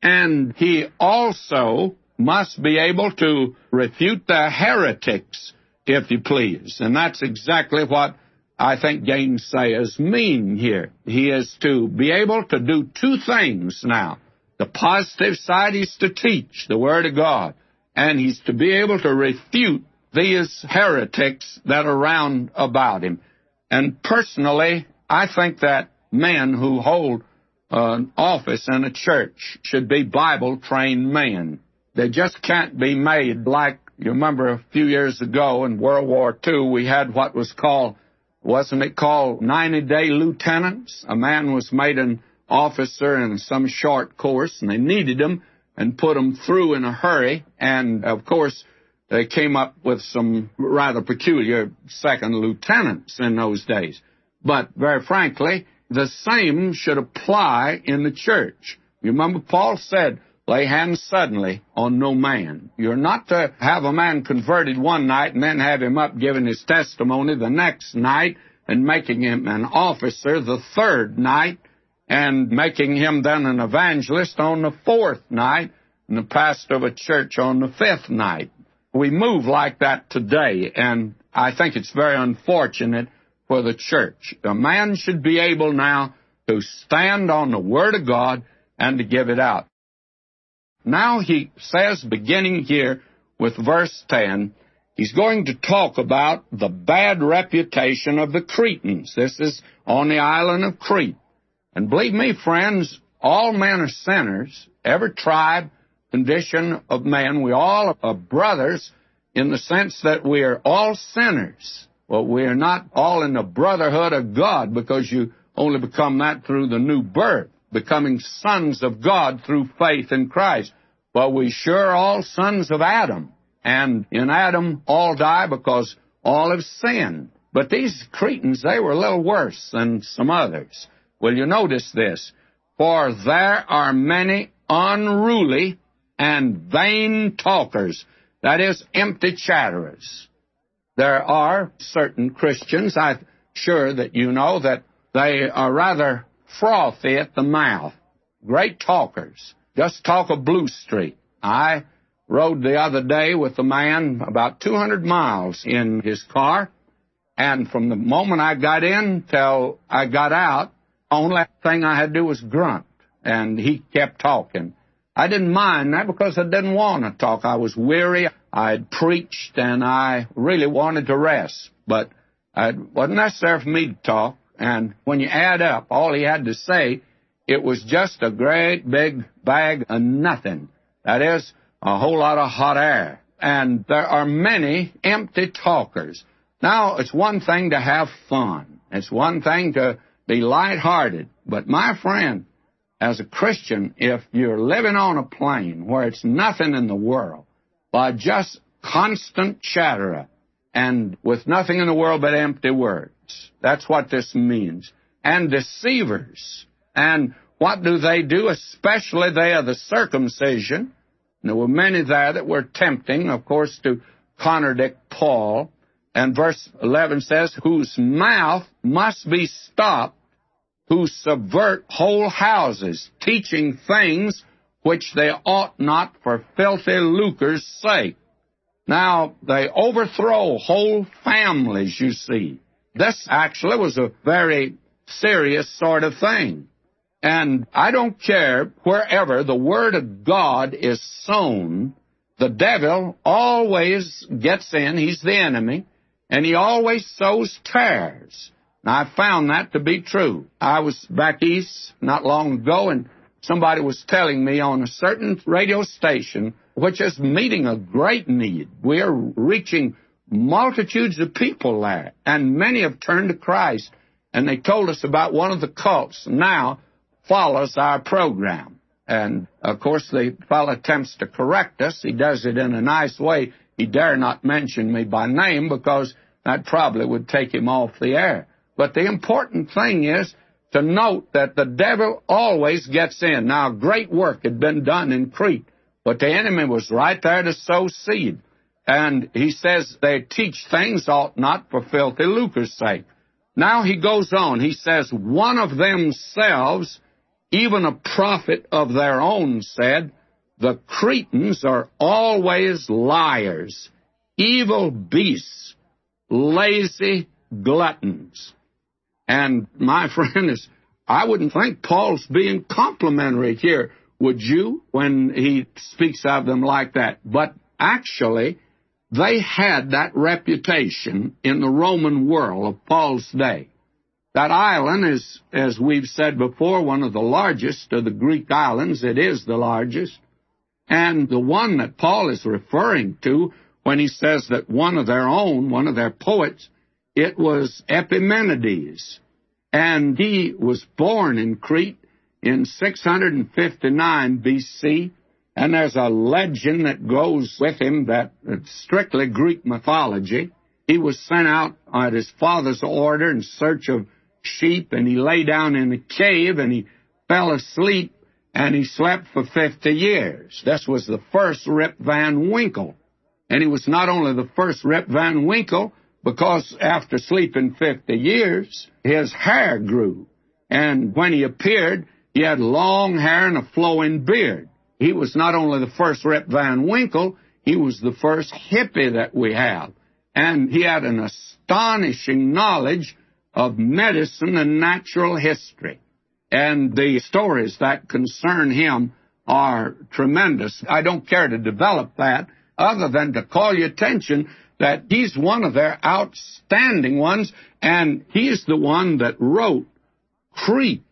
And he also must be able to refute the heretics, if you please. And that's exactly what I think gainsayers mean here. He is to be able to do two things now. The positive side is to teach the Word of God, and he's to be able to refute these heretics that are round about him. And personally, I think that men who hold an office in a church should be Bible-trained men. They just can't be made like, you remember a few years ago in World War II, we had what was called, wasn't it called 90-day lieutenants? A man was made an officer in some short course, and they needed him and put them through in a hurry. And, of course, they came up with some rather peculiar second lieutenants in those days. But, very frankly, the same should apply in the church. You remember Paul said, lay hands suddenly on no man. You're not to have a man converted one night and then have him up giving his testimony the next night and making him an officer the third night and making him then an evangelist on the fourth night and the pastor of a church on the fifth night. We move like that today, and I think it's very unfortunate for the church. A man should be able now to stand on the Word of God and to give it out. Now he says, beginning here with verse 10, he's going to talk about the bad reputation of the Cretans. This is on the island of Crete. And believe me, friends, all men are sinners. Every tribe, condition of man, we all are brothers in the sense that we are all sinners. Well, we are not all in the brotherhood of God because you only become that through the new birth, becoming sons of God through faith in Christ. But we sure are all sons of Adam. And in Adam, all die because all have sinned. But these Cretans, they were a little worse than some others. Well, you notice this. For there are many unruly and vain talkers, that is, empty chatterers. There are certain Christians, I'm sure that you know, that they are rather frothy at the mouth, great talkers, just talk a blue streak. I rode the other day with a man about 200 miles in his car, and from the moment I got in till I got out, only thing I had to do was grunt, and he kept talking. I didn't mind that because I didn't want to talk. I was weary, I had preached, and I really wanted to rest, but it wasn't necessary for me to talk. And when you add up all he had to say, it was just a great big bag of nothing. That is, a whole lot of hot air. And there are many empty talkers. Now, it's one thing to have fun. It's one thing to be lighthearted. But my friend, as a Christian, if you're living on a plane where it's nothing in the world, by just constant chatterer and with nothing in the world but empty words, that's what this means. And deceivers. And what do they do? Especially they are the circumcision. And there were many there that were tempting, of course, to contradict Paul. And verse 11 says, whose mouth must be stopped, who subvert whole houses, teaching things which they ought not for filthy lucre's sake. Now, they overthrow whole families, you see. This actually was a very serious sort of thing. And I don't care, wherever the Word of God is sown, the devil always gets in. He's the enemy, and he always sows tares. And I found that to be true. I was back east not long ago, and somebody was telling me on a certain radio station, which is meeting a great need. We're reaching multitudes of people there, and many have turned to Christ, and they told us about one of the cults now follows our program. And, of course, the fellow attempts to correct us. He does it in a nice way. He dare not mention me by name because that probably would take him off the air. But the important thing is to note that the devil always gets in. Now, great work had been done in Crete, but the enemy was right there to sow seed. And he says they teach things ought not for filthy lucre's sake. Now he goes on. He says, one of themselves, even a prophet of their own, said, the Cretans are always liars, evil beasts, lazy gluttons. And my friend, I wouldn't think Paul's being complimentary here, would you, when he speaks of them like that? But actually, they had that reputation in the Roman world of Paul's day. That island is, as we've said before, one of the largest of the Greek islands. It is the largest. And the one that Paul is referring to when he says that one of their own, one of their poets, it was Epimenides. And he was born in Crete in 659 B.C., And there's a legend that goes with him that it's strictly Greek mythology. He was sent out at his father's order in search of sheep, and he lay down in a cave, and he fell asleep, and he slept for 50 years. This was the first Rip Van Winkle. And he was not only the first Rip Van Winkle, because after sleeping 50 years, his hair grew. And when he appeared, he had long hair and a flowing beard. He was not only the first Rip Van Winkle, he was the first hippie that we have. And he had an astonishing knowledge of medicine and natural history. And the stories that concern him are tremendous. I don't care to develop that other than to call your attention that he's one of their outstanding ones, and he's the one that wrote Crete,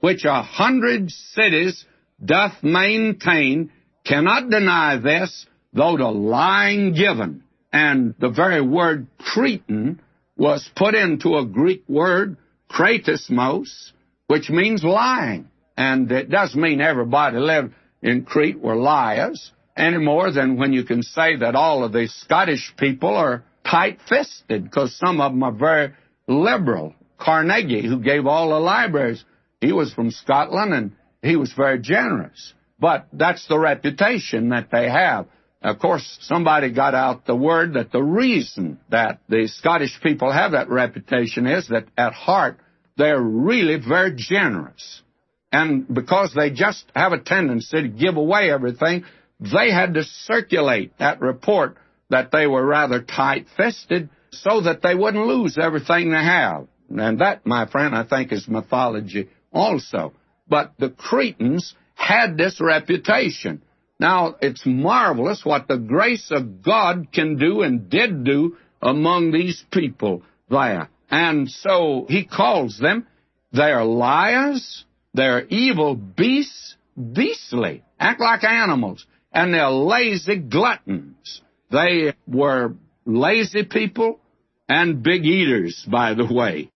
which 100 cities doth maintain, cannot deny this, though to lying given. And the very word Cretan was put into a Greek word, kratismos, which means lying. And it doesn't mean everybody lived in Crete were liars, any more than when you can say that all of the Scottish people are tight-fisted, because some of them are very liberal. Carnegie, who gave all the libraries, he was from Scotland, and he was very generous. But that's the reputation that they have. Of course, somebody got out the word that the reason that the Scottish people have that reputation is that at heart they're really very generous. And because they just have a tendency to give away everything, they had to circulate that report that they were rather tight-fisted so that they wouldn't lose everything they have. And that, my friend, I think is mythology also. But the Cretans had this reputation. Now, it's marvelous what the grace of God can do and did do among these people there. And so he calls them, they are liars, they're evil beasts, beastly, act like animals, and they're lazy gluttons. They were lazy people and big eaters, by the way.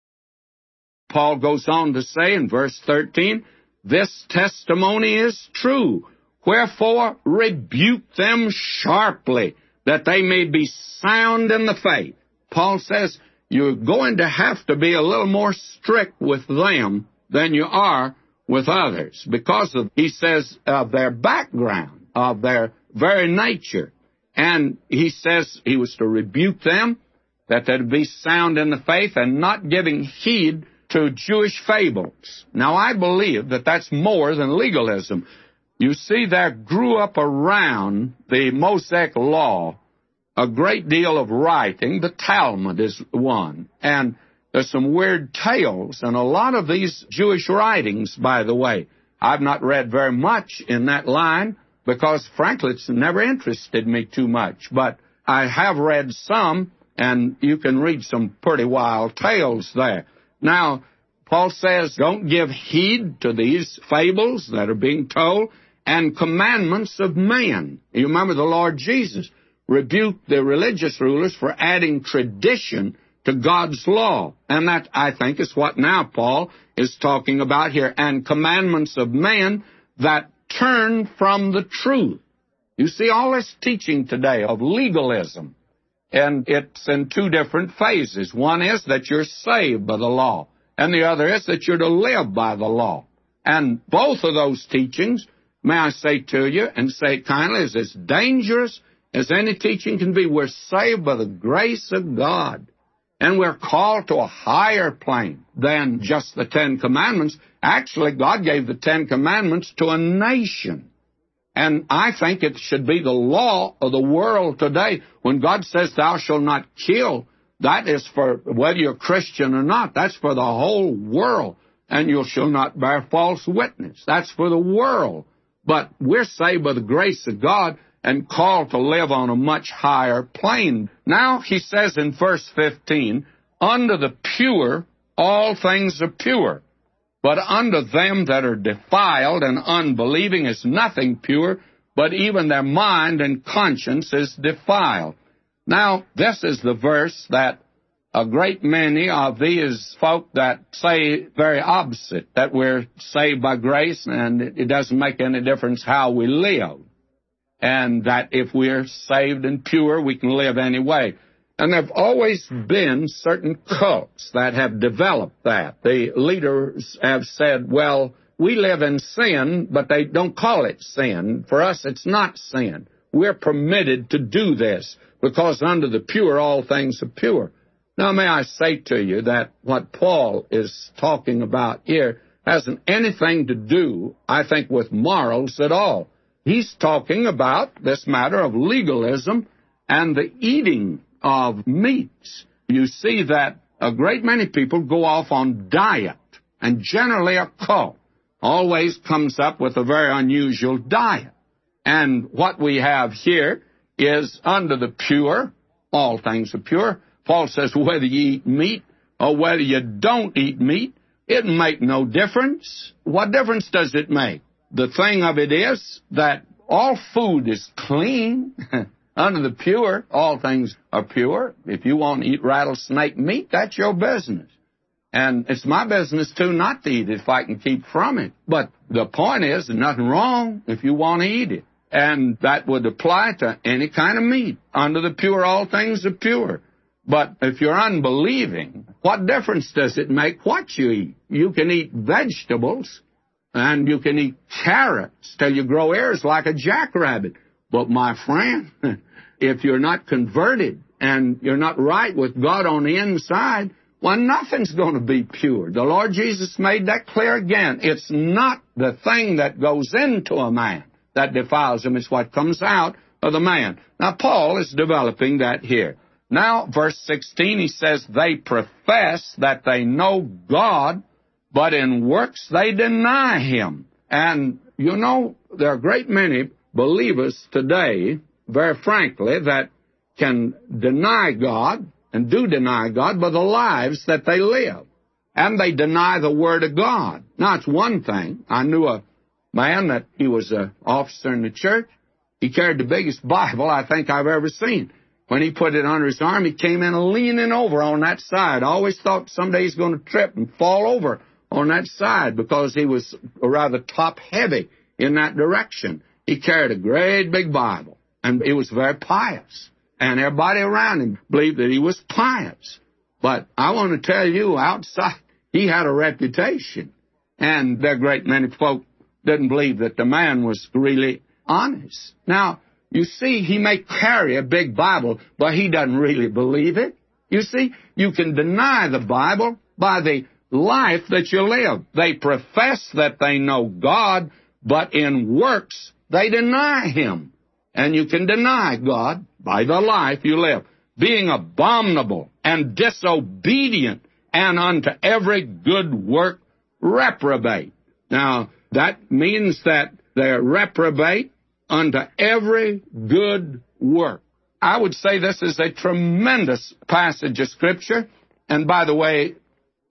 Paul goes on to say in verse 13, this testimony is true. Wherefore, rebuke them sharply, that they may be sound in the faith. Paul says, you're going to have to be a little more strict with them than you are with others because of, he says, of their background, of their very nature. And he says he was to rebuke them, that they'd be sound in the faith and not giving heed to Jewish fables. Now, I believe that that's more than legalism. You see, there grew up around the Mosaic law a great deal of writing. The Talmud is one. And there's some weird tales in a lot of these Jewish writings, by the way. I've not read very much in that line because, frankly, it's never interested me too much. But I have read some, and you can read some pretty wild tales there. Now, Paul says, don't give heed to these fables that are being told, and commandments of man. You remember the Lord Jesus rebuked the religious rulers for adding tradition to God's law. And that, I think, is what now Paul is talking about here. And commandments of man that turn from the truth. You see, all this teaching today of legalism, and it's in two different phases. One is that you're saved by the law, and the other is that you're to live by the law. And both of those teachings, may I say to you, and say it kindly, is as dangerous as any teaching can be. We're saved by the grace of God, and we're called to a higher plane than just the Ten Commandments. Actually, God gave the Ten Commandments to a nation, and I think it should be the law of the world today. When God says, thou shalt not kill, that is for whether you're Christian or not. That's for the whole world, and you shall not bear false witness. That's for the world. But we're saved by the grace of God and called to live on a much higher plane. Now, he says in verse 15, unto the pure all things are pure, but unto them that are defiled and unbelieving is nothing pure, but even their mind and conscience is defiled. Now, this is the verse that a great many of these folk that say very opposite, that we're saved by grace and it doesn't make any difference how we live. and that if we are saved and pure, we can live anyway. And there have always been certain cults that have developed that. The leaders have said, well, we live in sin, but they don't call it sin. For us, it's not sin. We're permitted to do this because under the pure, all things are pure. Now, may I say to you that what Paul is talking about here hasn't anything to do, I think, with morals at all. He's talking about this matter of legalism and the eating of meats. You see that a great many people go off on diet, and generally a cult always comes up with a very unusual diet. And what we have here is under the pure, all things are pure. Paul says whether you eat meat or whether you don't eat meat, it make no difference. What difference does it make? The thing of it is that all food is clean. Under the pure, all things are pure. If you want to eat rattlesnake meat, that's your business. And it's my business, too, not to eat it if I can keep from it. But the point is, there's nothing wrong if you want to eat it. And that would apply to any kind of meat. Under the pure, all things are pure. But if you're unbelieving, what difference does it make what you eat? You can eat vegetables, and you can eat carrots till you grow ears like a jackrabbit. But, my friend, if you're not converted and you're not right with God on the inside, well, nothing's going to be pure. The Lord Jesus made that clear again. It's not the thing that goes into a man that defiles him. It's what comes out of the man. Now, Paul is developing that here. Now, verse 16, he says, they profess that they know God, but in works they deny him. And, you know, there are a great many believers today, very frankly, that can deny God and do deny God by the lives that they live. And they deny the Word of God. Now, it's one thing. I knew a man that he was an officer in the church. He carried the biggest Bible I think I've ever seen. When he put it under his arm, he came in leaning over on that side. I always thought someday he's going to trip and fall over on that side because he was rather top-heavy in that direction. He carried a great big Bible, and he was very pious. And everybody around him believed that he was pious. But I want to tell you, outside, he had a reputation. And there are great many folk didn't believe that the man was really honest. Now, you see, he may carry a big Bible, but he doesn't really believe it. You see, you can deny the Bible by the life that you live. They profess that they know God, but in works they deny him. And you can deny God by the life you live, being abominable and disobedient and unto every good work reprobate. Now, that means that they're reprobate unto every good work. I would say this is a tremendous passage of Scripture. And by the way,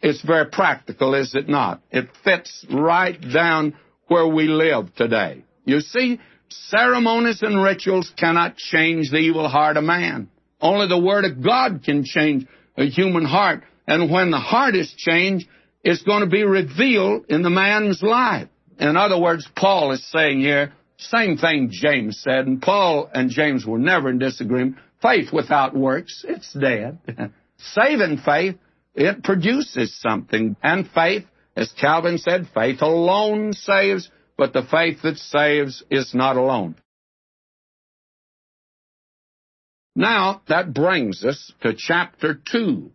it's very practical, is it not? It fits right down where we live today. You see, ceremonies and rituals cannot change the evil heart of man. Only the Word of God can change a human heart. And when the heart is changed, it's going to be revealed in the man's life. In other words, Paul is saying here, same thing James said, and Paul and James were never in disagreement. Faith without works, it's dead. Saving faith, it produces something. And faith, as Calvin said, faith alone saves, but the faith that saves is not alone. Now, that brings us to chapter 2.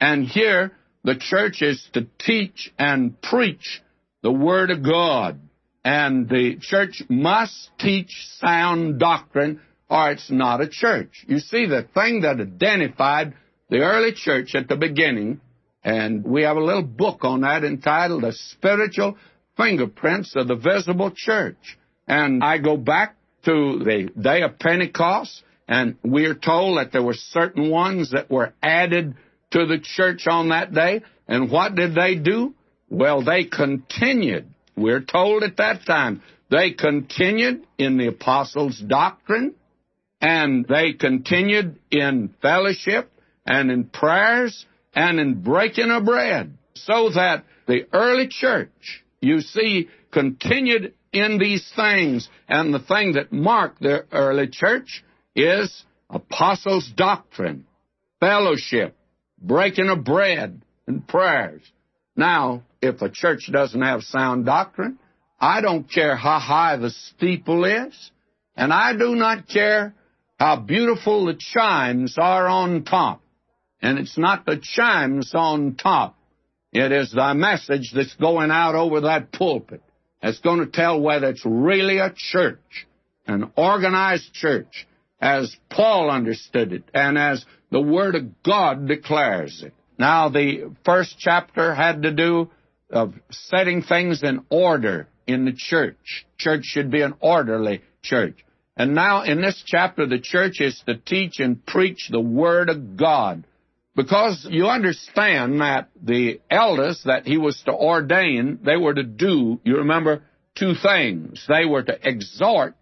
And here, the church is to teach and preach the Word of God. And the church must teach sound doctrine, or it's not a church. You see, the thing that identified the early church at the beginning, and we have a little book on that entitled The Spiritual Fingerprints of the Visible Church. And I go back to the day of Pentecost, and we are told that there were certain ones that were added to the church on that day. And what did they do? Well, they continued. We're told at that time, they continued in the apostles' doctrine, and they continued in fellowship, and in prayers, and in breaking of bread, so that the early church you see continued in these things. And the thing that marked the early church is apostles' doctrine, fellowship, breaking of bread, and prayers. Now, if a church doesn't have sound doctrine, I don't care how high the steeple is, and I do not care how beautiful the chimes are on top. And it's not the chimes on top. It is the message that's going out over that pulpit that's going to tell whether it's really a church, an organized church, as Paul understood it and as the Word of God declares it. Now, the first chapter had to do of setting things in order in the church. Church should be an orderly church. And now in this chapter, the church is to teach and preach the Word of God. Because you understand that the elders that he was to ordain, they were to do, you remember, two things. They were to exhort,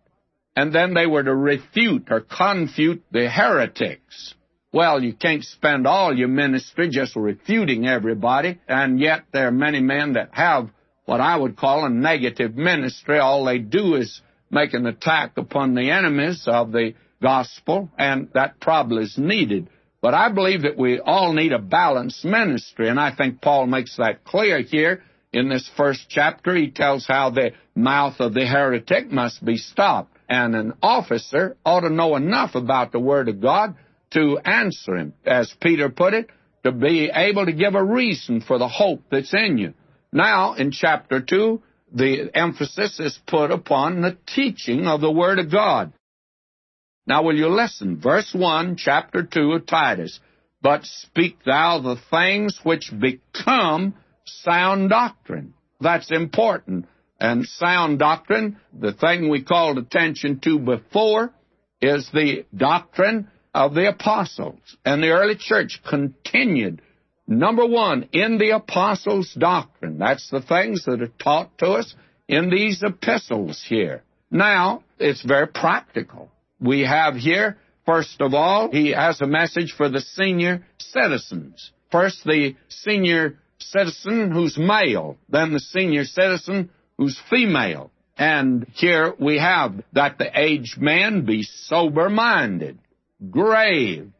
and then they were to refute or confute the heretics. Well, you can't spend all your ministry just refuting everybody, and yet there are many men that have what I would call a negative ministry. All they do is make an attack upon the enemies of the gospel, and that probably is needed. But I believe that we all need a balanced ministry, and I think Paul makes that clear here in this first chapter. He tells how the mouth of the heretic must be stopped, and an officer ought to know enough about the Word of God to answer him, as Peter put it, to be able to give a reason for the hope that's in you. Now, in chapter 2, the emphasis is put upon the teaching of the Word of God. Now, will you listen? Verse 1, chapter 2 of Titus, "But speak thou the things which become sound doctrine." That's important. And sound doctrine, the thing we called attention to before, is the doctrine of the apostles. And the early church continued, number one, in the apostles' doctrine. That's the things that are taught to us in these epistles here. Now, it's very practical. We have here, first of all, he has a message for the senior citizens. First, the senior citizen who's male, then the senior citizen who's female. And here we have that the aged man be sober-minded, grave,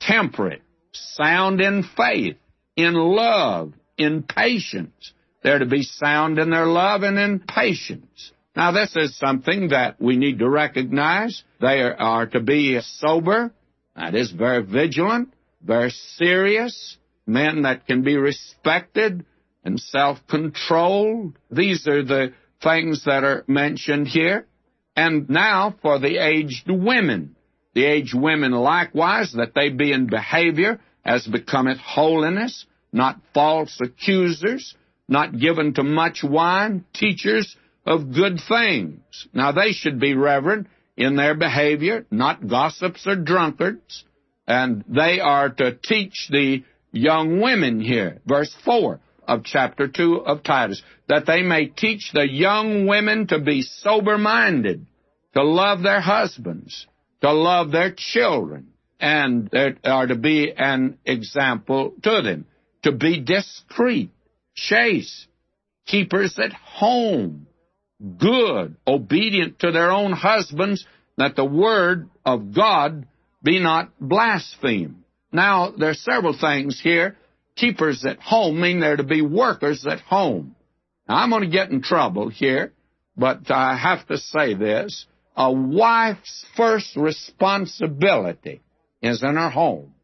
temperate, sound in faith, in love, in patience. They're to be sound in their love and in patience. Now, this is something that we need to recognize. They are to be sober, that is, very vigilant, very serious, men that can be respected and self-controlled. These are the things that are mentioned here. And now for the aged women. The aged women likewise, that they be in behavior as becometh holiness, not false accusers, not given to much wine, teachers of good things. Now, they should be reverent in their behavior, not gossips or drunkards, and they are to teach the young women here, verse 4 of chapter 2 of Titus, that they may teach the young women to be sober-minded, to love their husbands, to love their children, and there are to be an example to them, to be discreet, chaste, keepers at home, good, obedient to their own husbands, that the Word of God be not blasphemed. Now, there are several things here. Keepers at home mean they're to be workers at home. Now, I'm going to get in trouble here, but I have to say this. A wife's first responsibility is in her home.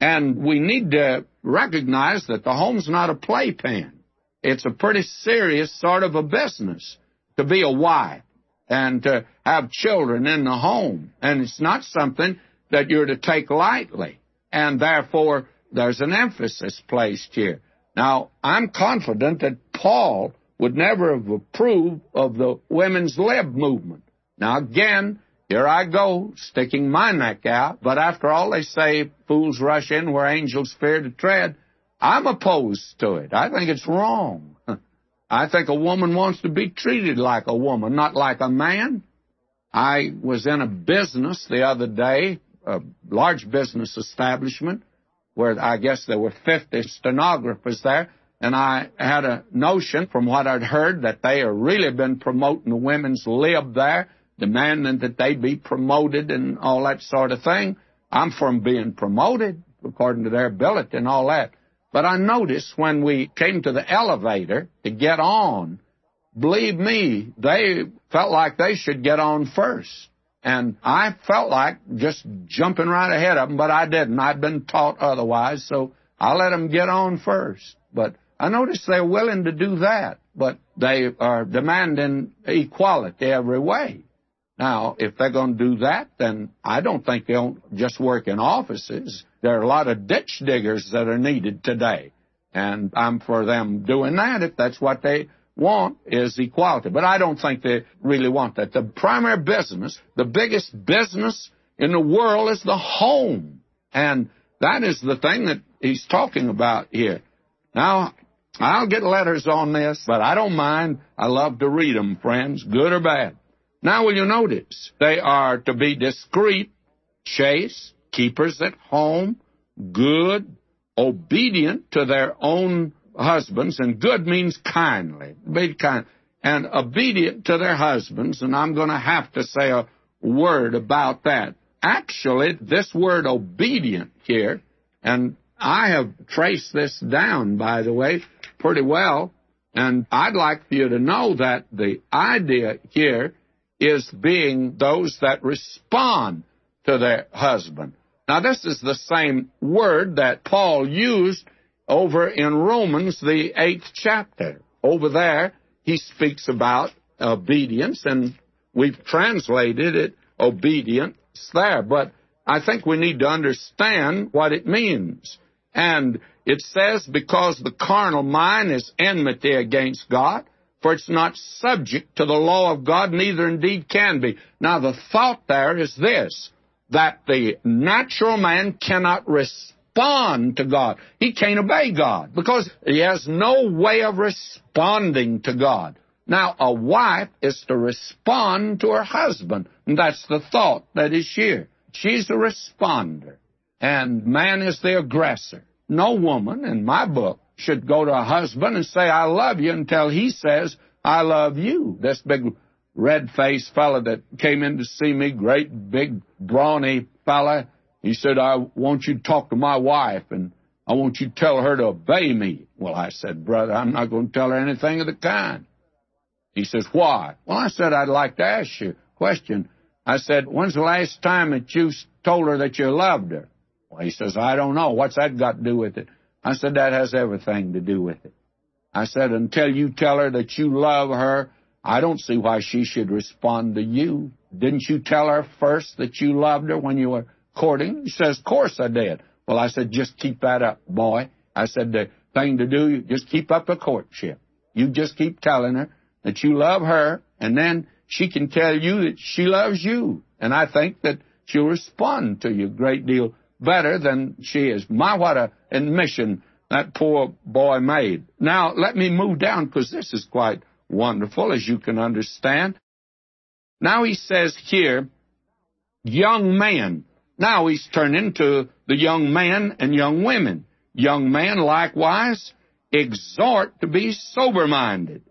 And we need to recognize that the home's not a playpen. It's a pretty serious sort of a business to be a wife and to have children in the home. And it's not something that you're to take lightly. And therefore, there's an emphasis placed here. Now, I'm confident that Paul would never have approved of the women's lib movement. Now, again, here I go, sticking my neck out, but after all, they say fools rush in where angels fear to tread. I'm opposed to it. I think it's wrong. I think a woman wants to be treated like a woman, not like a man. I was in a business the other day, a large business establishment, where I guess there were 50 stenographers there, And I had a notion from what I'd heard that they had really been promoting the women's lib there, demanding that they be promoted and all that sort of thing. I'm from being promoted according to their ability and all that. But I noticed when we came to the elevator to get on, believe me, they felt like they should get on first. And I felt like just jumping right ahead of them, but I didn't. I'd been taught otherwise, so I let them get on first. But I noticed they're willing to do that, but they are demanding equality every way. Now, if they're going to do that, then I don't think they'll just work in offices. There are a lot of ditch diggers that are needed today, and I'm for them doing that if that's what they want is equality. But I don't think they really want that. The primary business, the biggest business in the world is the home, and that is the thing that he's talking about here. Now, I'll get letters on this, but I don't mind. I love to read them, friends, good or bad. Now, will you notice? They are to be discreet, chaste, keepers at home, good, obedient to their own husbands. And good means kindly, be kind, and obedient to their husbands. And I'm going to have to say a word about that. Actually, this word obedient here, and I have traced this down, by the way, pretty well, and I'd like for you to know that the idea here is being those that respond to their husband. Now, this is the same word that Paul used over in Romans, the 8th chapter. Over there, he speaks about obedience, and we've translated it obedience there. But I think we need to understand what it means. And it says, because the carnal mind is enmity against God, for it's not subject to the law of God, neither indeed can be. Now, the thought there is this, that the natural man cannot respond to God. He can't obey God because he has no way of responding to God. Now, a wife is to respond to her husband, and that's the thought that is here. She's the responder, and man is the aggressor. No woman, in my book, should go to a husband and say, I love you, until he says, I love you. This big red-faced fella that came in to see me, great big brawny fella, he said, I want you to talk to my wife, and I want you to tell her to obey me. Well, I said, brother, I'm not going to tell her anything of the kind. He says, why? Well, I said, I'd like to ask you a question. I said, when's the last time that you told her that you loved her? Well, he says, I don't know. What's that got to do with it? I said, that has everything to do with it. I said, until you tell her that you love her, I don't see why she should respond to you. Didn't you tell her first that you loved her when you were courting? He says, of course I did. Well, I said, just keep that up, boy. I said, the thing to do, just keep up the courtship. You just keep telling her that you love her, and then she can tell you that she loves you. And I think that she'll respond to you a great deal better than she is. My, what an admission that poor boy made. Now, let me move down, because this is quite wonderful, as you can understand. Now he says here, young men. Now he's turning to the young man and young women. Young man, likewise, exhort to be sober-minded,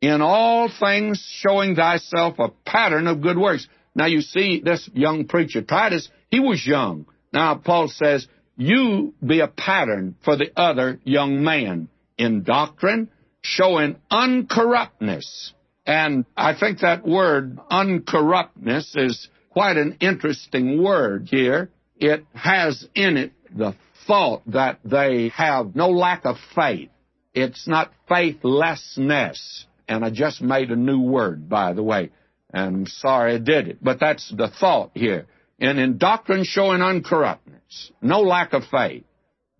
in all things showing thyself a pattern of good works. Now you see, this young preacher, Titus, he was young. Now, Paul says, you be a pattern for the other young man in doctrine, showing uncorruptness. And I think that word, uncorruptness, is quite an interesting word here. It has in it the thought that they have no lack of faith. It's not faithlessness. And I just made a new word, by the way, and I'm sorry I did it. But that's the thought here. And in doctrine showing uncorruptness, no lack of faith,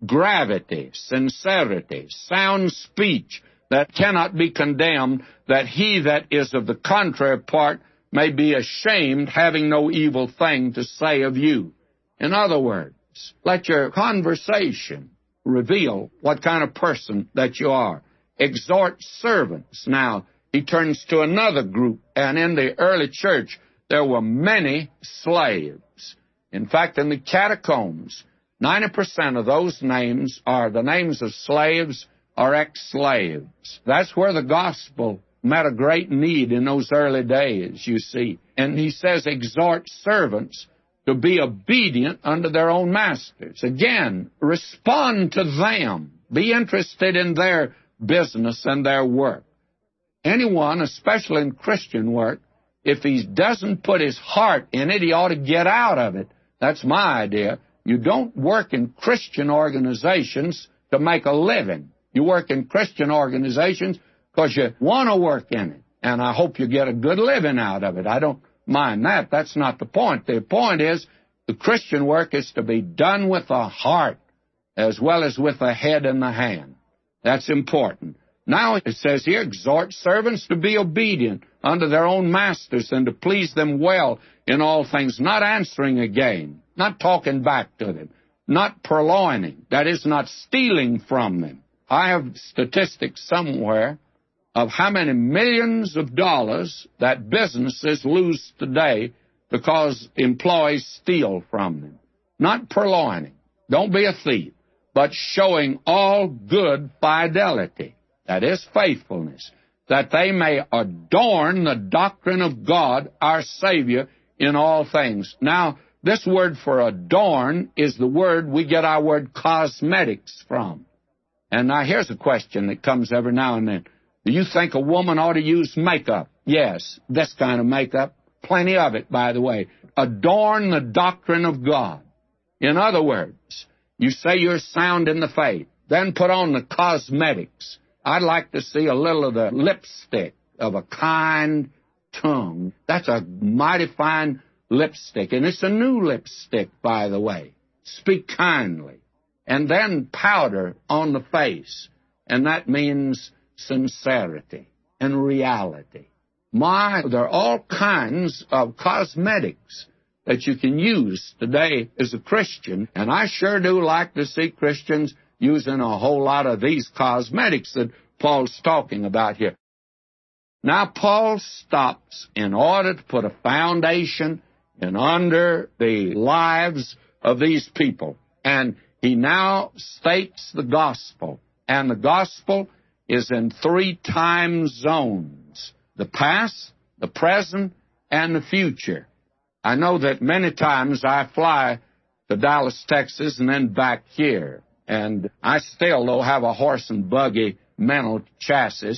gravity, sincerity, sound speech that cannot be condemned, that he that is of the contrary part may be ashamed, having no evil thing to say of you. In other words, let your conversation reveal what kind of person that you are. Exhort servants. Now, he turns to another group, and in the early church, there were many slaves. In fact, in the catacombs, 90% of those names are the names of slaves or ex-slaves. That's where the gospel met a great need in those early days, you see. And he says, exhort servants to be obedient unto their own masters. Again, respond to them. Be interested in their business and their work. Anyone, especially in Christian work, if he doesn't put his heart in it, he ought to get out of it. That's my idea. You don't work in Christian organizations to make a living. You work in Christian organizations because you want to work in it. And I hope you get a good living out of it. I don't mind that. That's not the point. The point is the Christian work is to be done with the heart as well as with the head and the hand. That's important. Now it says here, exhort servants to be obedient unto their own masters and to please them well in all things, not answering again, not talking back to them, not purloining, that is, not stealing from them. I have statistics somewhere of how many millions of dollars that businesses lose today because employees steal from them. Not purloining. Don't be a thief, but showing all good fidelity, that is faithfulness, that they may adorn the doctrine of God, our Savior, in all things. Now, this word for adorn is the word we get our word cosmetics from. And now here's a question that comes every now and then. Do you think a woman ought to use makeup? Yes, this kind of makeup. Plenty of it, by the way. Adorn the doctrine of God. In other words, you say you're sound in the faith, then put on the cosmetics. I'd like to see a little of the lipstick of a kind tongue. That's a mighty fine lipstick, and it's a new lipstick, by the way. Speak kindly. And then powder on the face, and that means sincerity and reality. There are all kinds of cosmetics that you can use today as a Christian, and I sure do like to see Christians using a whole lot of these cosmetics that Paul's talking about here. Now, Paul stops in order to put a foundation and under the lives of these people. And he now states the gospel. And the gospel is in three time zones: the past, the present, and the future. I know that many times I fly to Dallas, Texas, and then back here. And I still, though, have a horse and buggy mental chassis.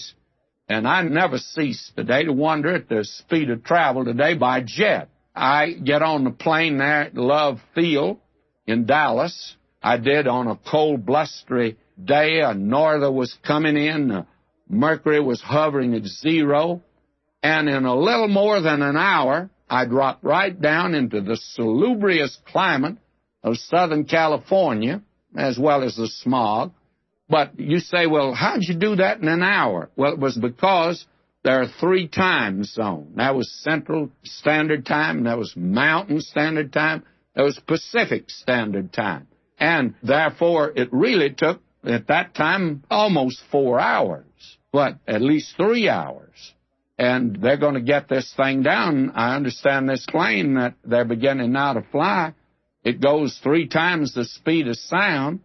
And I never cease today to wonder at the speed of travel today by jet. I get on the plane there at Love Field in Dallas. I did on a cold, blustery day. A norther was coming in. The mercury was hovering at 0. And in a little more than an hour, I dropped right down into the salubrious climate of Southern California, as well as the smog. But you say, well, how'd you do that in an hour? Well, it was because there are three time zones. That was Central Standard Time, that was Mountain Standard Time, that was Pacific Standard Time. And therefore, it really took, at that time, almost 4 hours, but at least 3 hours. And they're going to get this thing down. I understand this plane that they're beginning now to fly. It goes 3 times the speed of sound,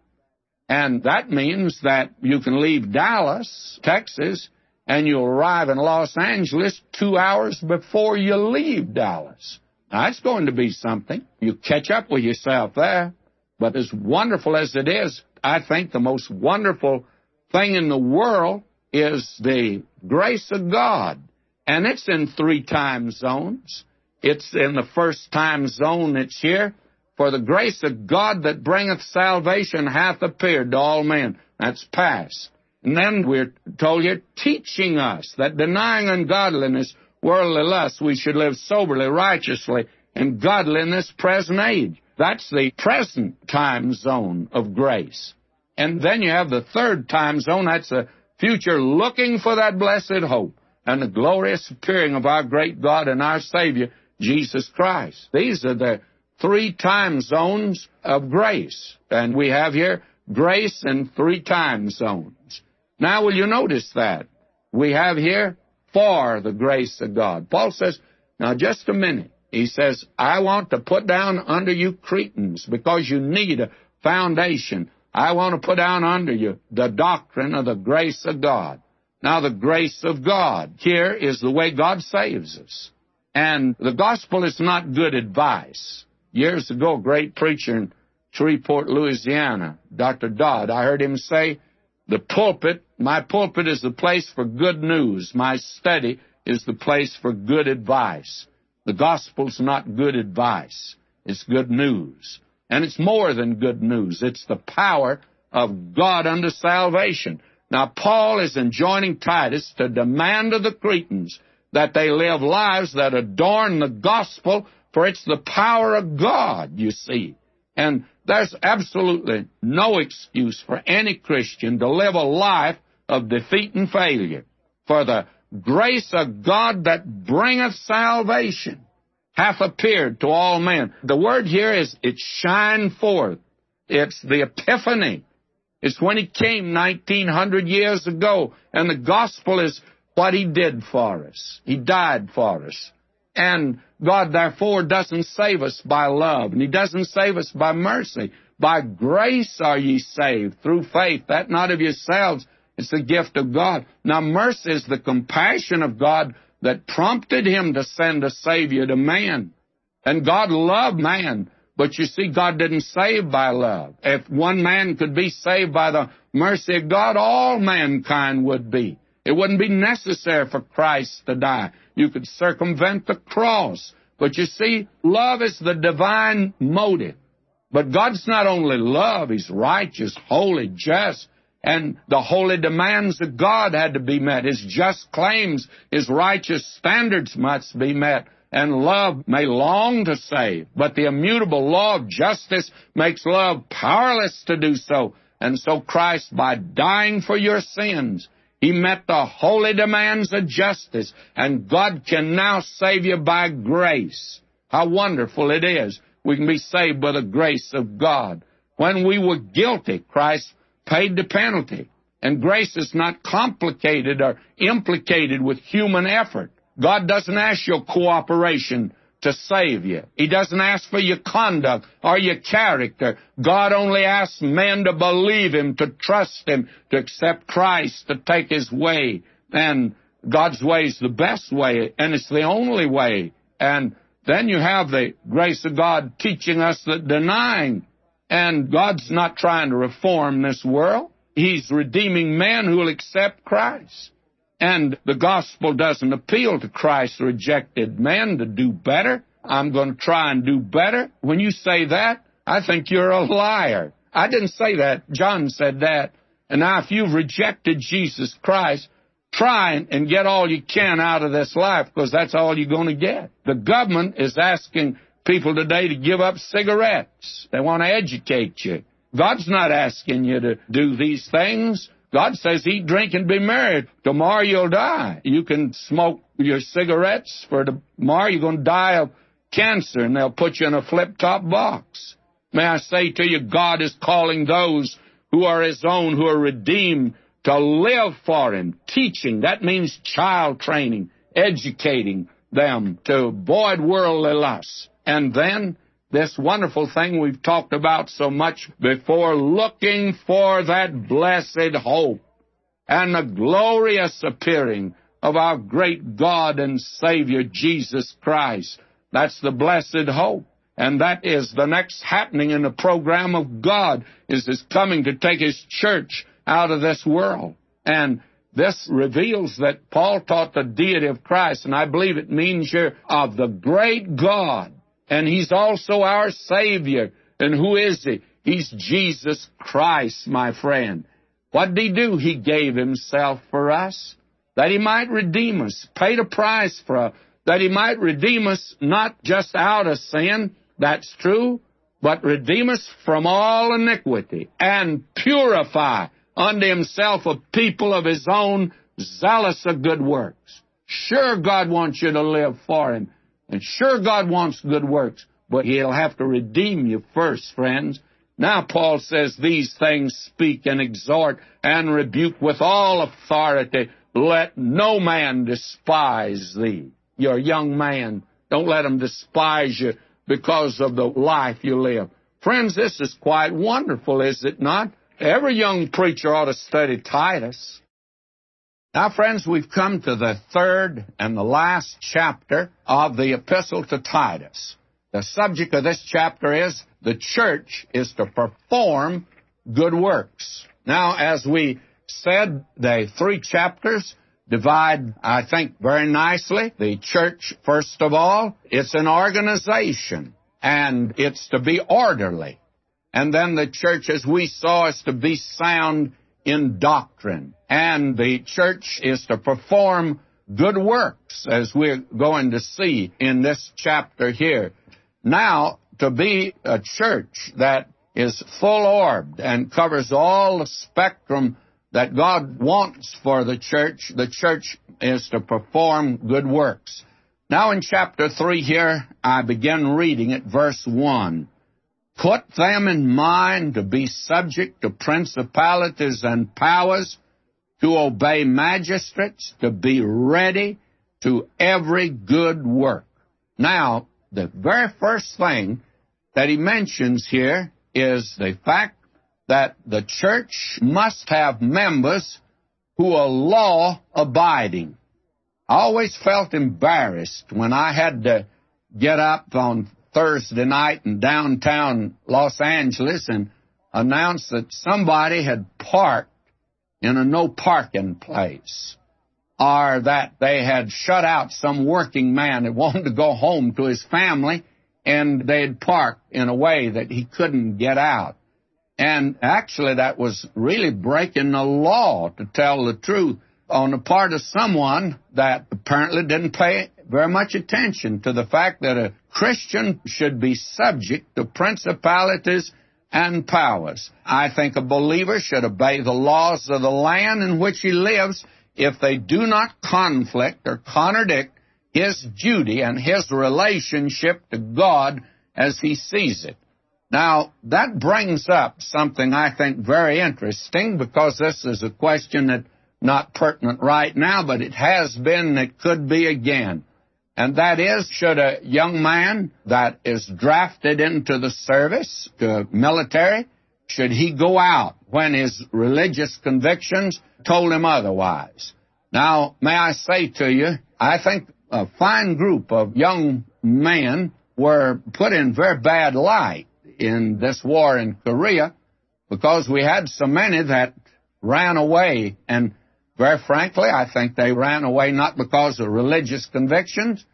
and that means that you can leave Dallas, Texas, and you'll arrive in Los Angeles 2 hours before you leave Dallas. Now, that's going to be something. You catch up with yourself there, but as wonderful as it is, I think the most wonderful thing in the world is the grace of God, and it's in 3 time zones. It's in the first time zone that's here. For the grace of God that bringeth salvation hath appeared to all men. That's past. And then we're told here, teaching us that denying ungodliness, worldly lust, we should live soberly, righteously, and godly in this present age. That's the present time zone of grace. And then you have the third time zone. That's the future, looking for that blessed hope and the glorious appearing of our great God and our Savior, Jesus Christ. These are the 3 time zones of grace. And we have here grace in 3 time zones. Now, will you notice that? We have here for the grace of God. Paul says, now just a minute. He says, I want to put down under you Cretans because you need a foundation. I want to put down under you the doctrine of the grace of God. Now, the grace of God here is the way God saves us. And the gospel is not good advice. Years ago, a great preacher in Shreveport, Louisiana, Dr. Dodd, I heard him say, my pulpit is the place for good news. My study is the place for good advice. The gospel's not good advice. It's good news. And it's more than good news. It's the power of God unto salvation. Now, Paul is enjoining Titus to demand of the Cretans that they live lives that adorn the gospel, for it's the power of God, you see. And there's absolutely no excuse for any Christian to live a life of defeat and failure. For the grace of God that bringeth salvation hath appeared to all men. The word here is it shine forth. It's the epiphany. It's when he came 1900 years ago, and the gospel is what he did for us. He died for us. And God, therefore, doesn't save us by love, and he doesn't save us by mercy. By grace are ye saved, through faith, that not of yourselves. It's the gift of God. Now, mercy is the compassion of God that prompted him to send a Savior to man. And God loved man, but you see, God didn't save by love. If one man could be saved by the mercy of God, all mankind would be. It wouldn't be necessary for Christ to die. You could circumvent the cross. But you see, love is the divine motive. But God's not only love, he's righteous, holy, just, and the holy demands of God had to be met. His just claims, his righteous standards must be met. And love may long to save, but the immutable law of justice makes love powerless to do so. And so Christ, by dying for your sins, he met the holy demands of justice, and God can now save you by grace. How wonderful it is. We can be saved by the grace of God. When we were guilty, Christ paid the penalty. And grace is not complicated or implicated with human effort. God doesn't ask your cooperation to save you. He doesn't ask for your conduct or your character. God only asks men to believe him, to trust him, to accept Christ, to take his way. And God's way is the best way, and it's the only way. And then you have the grace of God teaching us that denying. And God's not trying to reform this world. He's redeeming men who will accept Christ. And the gospel doesn't appeal to Christ-rejected men to do better. I'm going to try and do better. When you say that, I think you're a liar. I didn't say that. John said that. And now if you've rejected Jesus Christ, try and get all you can out of this life, because that's all you're going to get. The government is asking people today to give up cigarettes. They want to educate you. God's not asking you to do these things. God says, eat, drink, and be merry. Tomorrow you'll die. You can smoke your cigarettes, for tomorrow you're going to die of cancer, and they'll put you in a flip-top box. May I say to you, God is calling those who are his own, who are redeemed, to live for him. Teaching, that means child training, educating them to avoid worldly lusts. And then this wonderful thing we've talked about so much before, looking for that blessed hope and the glorious appearing of our great God and Savior, Jesus Christ. That's the blessed hope. And that is the next happening in the program of God, is his coming to take his church out of this world. And this reveals that Paul taught the deity of Christ, and I believe it means here of the great God. And he's also our Savior. And who is he? He's Jesus Christ, my friend. What did he do? He gave himself for us, that he might redeem us, paid a price for us, that he might redeem us not just out of sin, that's true, but redeem us from all iniquity and purify unto himself a people of his own, zealous of good works. Sure, God wants you to live for him. And sure, God wants good works, but he'll have to redeem you first, friends. Now, Paul says, these things speak and exhort and rebuke with all authority. Let no man despise thee. You're a young man. Don't let him despise you because of the life you live. Friends, this is quite wonderful, is it not? Every young preacher ought to study Titus. Now, friends, we've come to the third and the last chapter of the epistle to Titus. The subject of this chapter is the church is to perform good works. Now, as we said, the three chapters divide, I think, very nicely. The church, first of all, it's an organization, and it's to be orderly. And then the church, as we saw, is to be sound in doctrine. And the church is to perform good works, as we're going to see in this chapter here. Now, to be a church that is full-orbed and covers all the spectrum that God wants for the church is to perform good works. Now, in chapter 3 here, I begin reading at verse 1. Put them in mind to be subject to principalities and powers, to obey magistrates, to be ready to every good work. Now, the very first thing that he mentions here is the fact that the church must have members who are law-abiding. I always felt embarrassed when I had to get up on Thursday night in downtown Los Angeles and announced that somebody had parked in a no-parking place, or that they had shut out some working man that wanted to go home to his family, and they had parked in a way that he couldn't get out. And actually, that was really breaking the law, to tell the truth, on the part of someone that apparently didn't pay very much attention to the fact that a Christian should be subject to principalities and powers. I think a believer should obey the laws of the land in which he lives if they do not conflict or contradict his duty and his relationship to God as he sees it. Now, that brings up something I think very interesting, because this is a question that's not pertinent right now, but it has been, it could be again. And that is, should a young man that is drafted into the service, the military, should he go out when his religious convictions told him otherwise? Now, may I say to you, I think a fine group of young men were put in very bad light in this war in Korea, because we had so many that ran away, and very frankly, I think they ran away not because of religious convictions,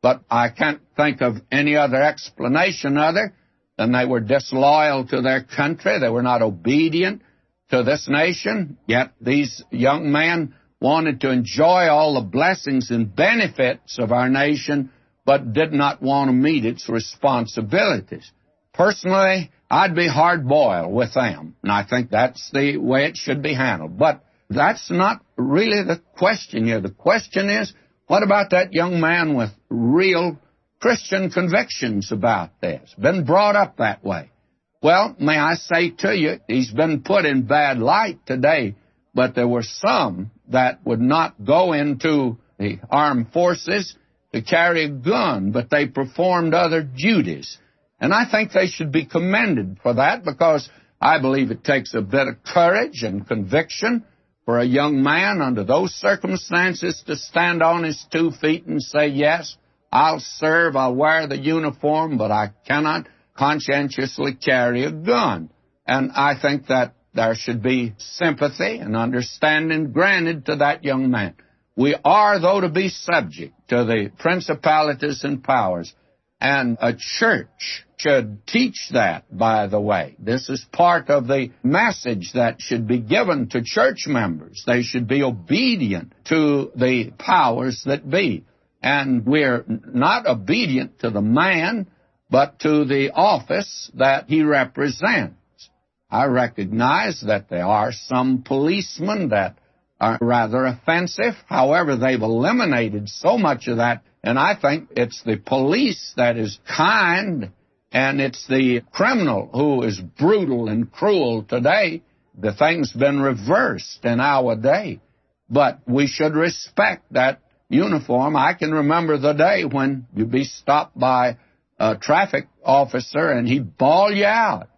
but I can't think of any other explanation other than they were disloyal to their country. They were not obedient to this nation, yet these young men wanted to enjoy all the blessings and benefits of our nation, but did not want to meet its responsibilities. Personally, I'd be hard-boiled with them, and I think that's the way it should be handled. But that's not really the question here. The question is, what about that young man with real Christian convictions about this? Been brought up that way. Well, may I say to you, he's been put in bad light today, but there were some that would not go into the armed forces to carry a gun, but they performed other duties. And I think they should be commended for that, because I believe it takes a bit of courage and conviction for a young man under those circumstances to stand on his 2 feet and say, yes, I'll serve, I'll wear the uniform, but I cannot conscientiously carry a gun. And I think that there should be sympathy and understanding granted to that young man. We are, though, to be subject to the principalities and powers, and a church should teach that, by the way. This is part of the message that should be given to church members. They should be obedient to the powers that be. And we're not obedient to the man, but to the office that he represents. I recognize that there are some policemen that are rather offensive. However, they've eliminated so much of that. And I think it's the police that is kind, and it's the criminal who is brutal and cruel today. The thing's been reversed in our day. But we should respect that uniform. I can remember the day when you'd be stopped by a traffic officer and he'd bawl you out.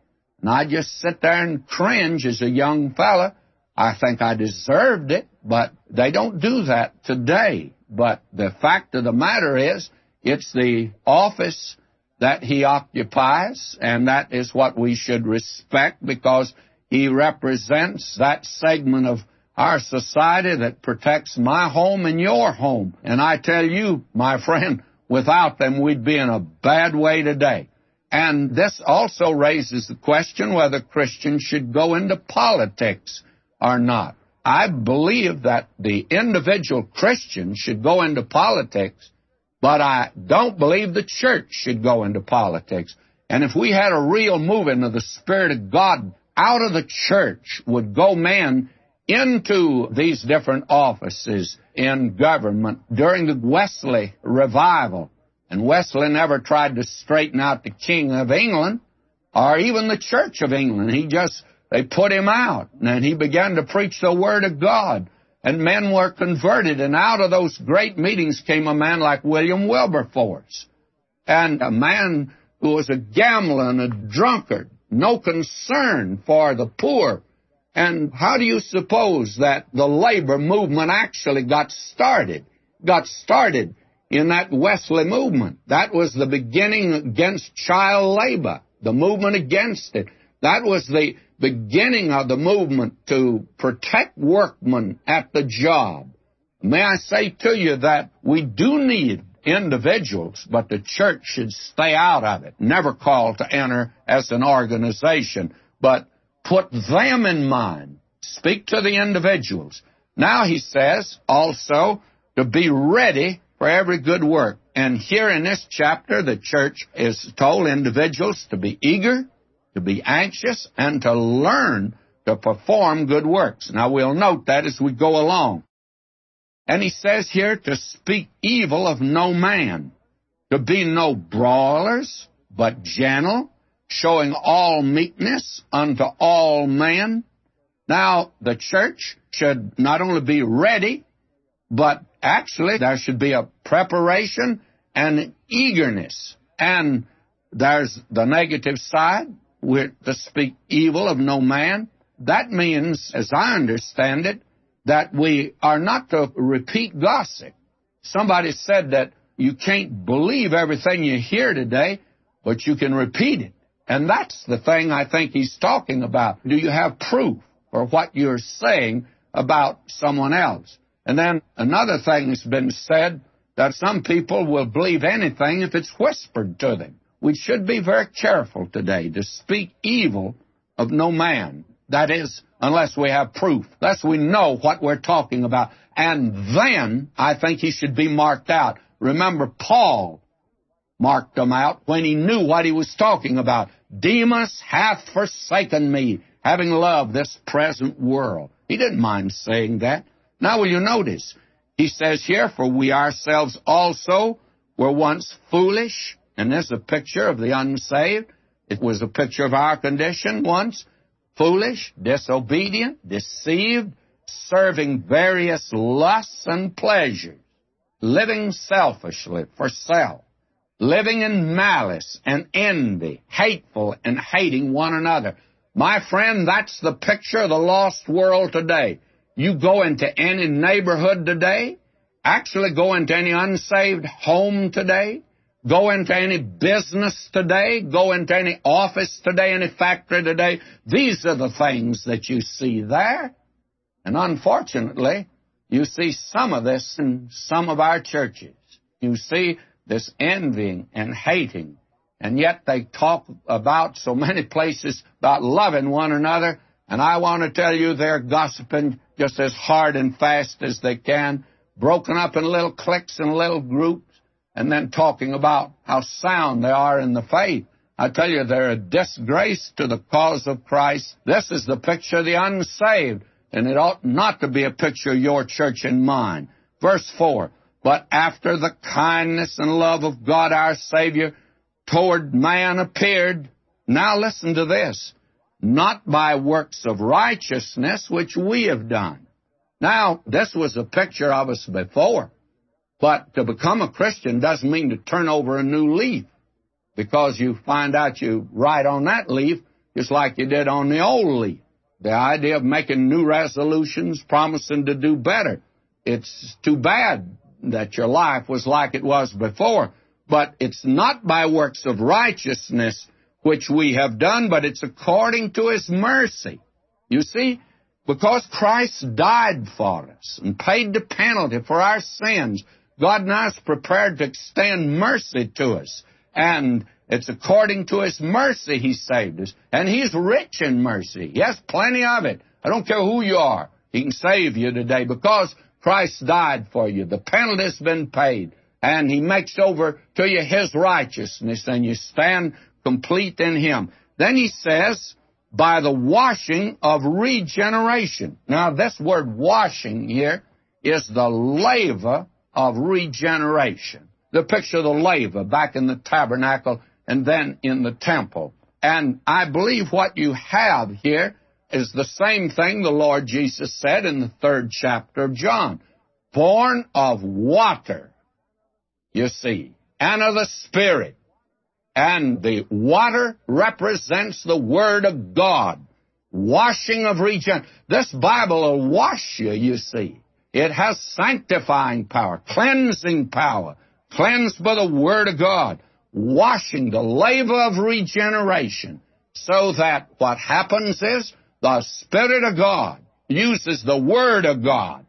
And I just sit there and cringe as a young fella. I think I deserved it, but they don't do that today. But the fact of the matter is, it's the office that he occupies, and that is what we should respect, because he represents that segment of our society that protects my home and your home. And I tell you, my friend, without them, we'd be in a bad way today. And this also raises the question whether Christians should go into politics or not. I believe that the individual Christian should go into politics, but I don't believe the church should go into politics. And if we had a real movement of the Spirit of God, out of the church would go men into these different offices in government during the Wesley revival. And Wesley never tried to straighten out the King of England or even the Church of England. They put him out, and he began to preach the Word of God. And men were converted, and out of those great meetings came a man like William Wilberforce, and a man who was a gambler and a drunkard, no concern for the poor. And how do you suppose that the labor movement actually got started? Got started in that Wesley movement. That was the beginning against child labor, the movement against it. That was the beginning of the movement to protect workmen at the job. May I say to you that we do need individuals, but the church should stay out of it. Never called to enter as an organization, but put them in mind. Speak to the individuals. Now he says also to be ready for every good work. And here in this chapter, the church is told individuals to be eager, to be anxious, and to learn to perform good works. Now, we'll note that as we go along. And he says here to speak evil of no man, to be no brawlers, but gentle, showing all meekness unto all men. Now, the church should not only be ready, but actually there should be a preparation and eagerness. And there's the negative side. We're to speak evil of no man. That means, as I understand it, that we are not to repeat gossip. Somebody said that you can't believe everything you hear today, but you can repeat it. And that's the thing I think he's talking about. Do you have proof for what you're saying about someone else? And then another thing that's been said, that some people will believe anything if it's whispered to them. We should be very careful today to speak evil of no man. That is, unless we have proof, unless we know what we're talking about. And then I think he should be marked out. Remember, Paul marked him out when he knew what he was talking about. Demas hath forsaken me, having loved this present world. He didn't mind saying that. Now, will you notice? He says here, for we ourselves also were once foolish. And this is a picture of the unsaved. It was a picture of our condition once. Foolish, disobedient, deceived, serving various lusts and pleasures, living selfishly for self, living in malice and envy, hateful and hating one another. My friend, that's the picture of the lost world today. You go into any neighborhood today, actually go into any unsaved home today, go into any business today, go into any office today, any factory today. These are the things that you see there. And unfortunately, you see some of this in some of our churches. You see this envying and hating, and yet they talk about so many places about loving one another. And I want to tell you they're gossiping just as hard and fast as they can, broken up in little cliques and little groups. And then talking about how sound they are in the faith. I tell you, they're a disgrace to the cause of Christ. This is the picture of the unsaved, and it ought not to be a picture of your church and mine. Verse 4, but after the kindness and love of God our Savior toward man appeared, now listen to this, not by works of righteousness which we have done. Now, this was a picture of us before. But to become a Christian doesn't mean to turn over a new leaf, because you find out you write on that leaf just like you did on the old leaf. The idea of making new resolutions, promising to do better. It's too bad that your life was like it was before, but it's not by works of righteousness which we have done, but it's according to His mercy. You see, because Christ died for us and paid the penalty for our sins, God now is prepared to extend mercy to us. And it's according to His mercy He saved us. And He's rich in mercy. He has plenty of it. I don't care who you are. He can save you today because Christ died for you. The penalty's been paid. And He makes over to you His righteousness, and you stand complete in Him. Then He says, by the washing of regeneration. Now, this word washing here is the laver of regeneration. The picture of the laver back in the tabernacle and then in the temple. And I believe what you have here is the same thing the Lord Jesus said in the 3rd chapter of John. Born of water, you see, and of the Spirit. And the water represents the Word of God. Washing of regeneration. This Bible will wash you, you see. It has sanctifying power, cleansing power, cleansed by the Word of God, washing the laver of regeneration, so that what happens is the Spirit of God uses the Word of God,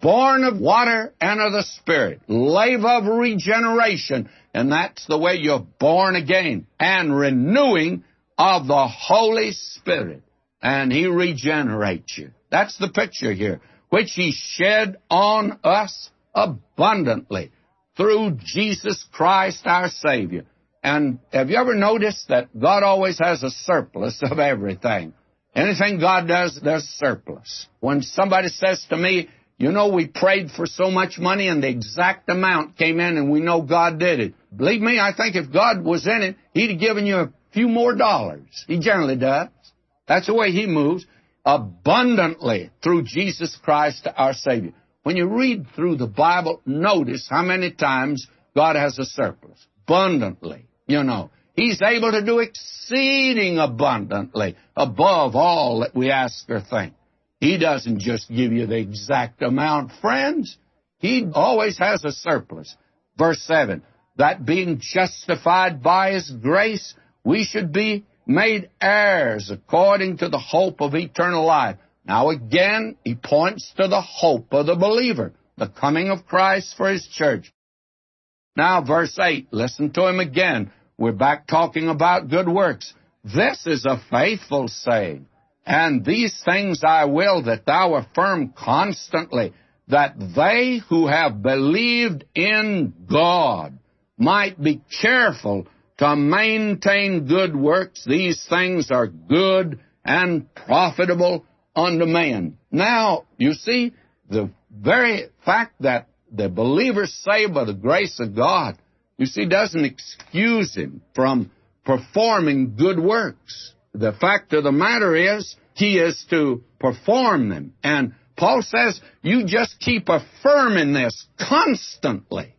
born of water and of the Spirit, laver of regeneration, and that's the way you're born again, and renewing of the Holy Spirit, and He regenerates you. That's the picture here, which He shed on us abundantly through Jesus Christ our Savior. And have you ever noticed that God always has a surplus of everything? Anything God does, there's surplus. When somebody says to me, you know, we prayed for so much money and the exact amount came in and we know God did it. Believe me, I think if God was in it, He'd have given you a few more dollars. He generally does. That's the way He moves. Abundantly through Jesus Christ our Savior. When you read through the Bible, notice how many times God has a surplus. Abundantly, you know. He's able to do exceeding abundantly above all that we ask or think. He doesn't just give you the exact amount, friends. He always has a surplus. Verse 7, that being justified by His grace, we should be made heirs according to the hope of eternal life. Now again, he points to the hope of the believer, the coming of Christ for His church. Now verse 8, listen to him again. We're back talking about good works. This is a faithful saying, and these things I will, that thou affirm constantly, that they who have believed in God might be careful to maintain good works. These things are good and profitable unto man. Now, you see, the very fact that the believer's saved by the grace of God, you see, doesn't excuse him from performing good works. The fact of the matter is, he is to perform them. And Paul says, you just keep affirming this constantly.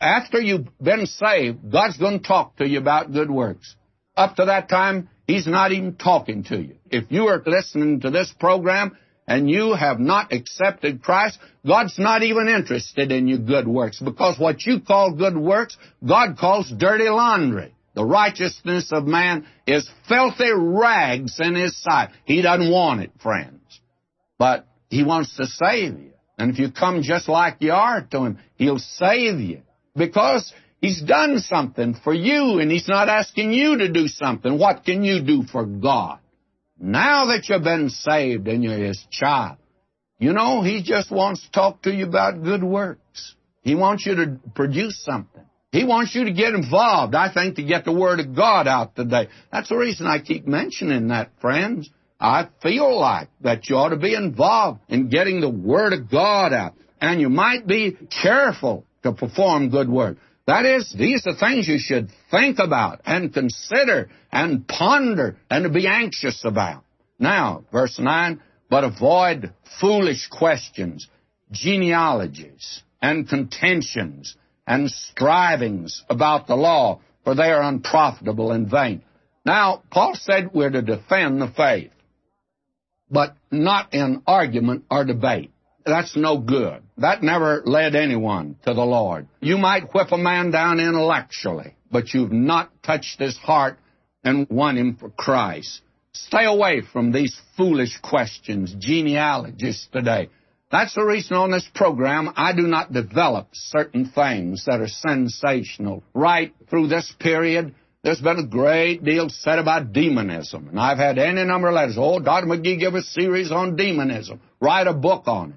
After you've been saved, God's going to talk to you about good works. Up to that time, He's not even talking to you. If you are listening to this program and you have not accepted Christ, God's not even interested in your good works, because what you call good works, God calls dirty laundry. The righteousness of man is filthy rags in His sight. He doesn't want it, friends. But He wants to save you. And if you come just like you are to Him, He'll save you, because He's done something for you, and He's not asking you to do something. What can you do for God? Now that you've been saved and you're His child, you know, He just wants to talk to you about good works. He wants you to produce something. He wants you to get involved, I think, to get the Word of God out today. That's the reason I keep mentioning that, friends. I feel like that you ought to be involved in getting the Word of God out, and you might be careful to perform good works. That is, these are things you should think about and consider and ponder and to be anxious about. Now, verse 9, but avoid foolish questions, genealogies, and contentions, and strivings about the law, for they are unprofitable and vain. Now, Paul said we're to defend the faith, but not in argument or debate. That's no good. That never led anyone to the Lord. You might whip a man down intellectually, but you've not touched his heart and won him for Christ. Stay away from these foolish questions, genealogies today. That's the reason on this program I do not develop certain things that are sensational. Right through this period, there's been a great deal said about demonism. And I've had any number of letters. Oh, Dr. McGee, give a series on demonism. Write a book on it.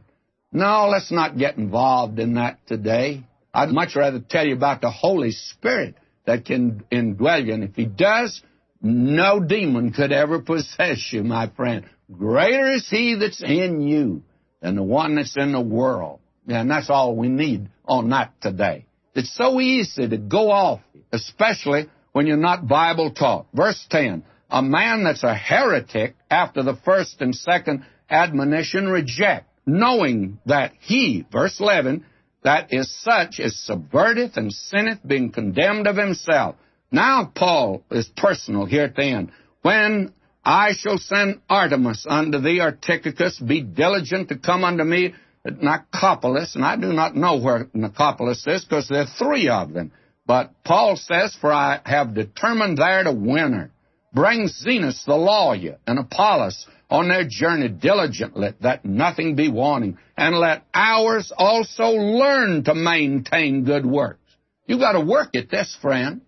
No, let's not get involved in that today. I'd much rather tell you about the Holy Spirit that can indwell you. And if He does, no demon could ever possess you, my friend. Greater is He that's in you than the one that's in the world. And that's all we need on that today. It's so easy to go off, especially when you're not Bible taught. Verse 10, a man that's a heretic after the first and second admonition reject, knowing that he, verse 11, that is such as subverteth and sinneth, being condemned of himself. Now Paul is personal here at the end. When I shall send Artemas unto thee, or Tychicus, be diligent to come unto me at Nicopolis. And I do not know where Nicopolis is, because there are three of them. But Paul says, for I have determined there to win her. Bring Zenas the lawyer and Apollos on their journey diligently, that nothing be wanting. And let ours also learn to maintain good works. You've got to work at this, friends.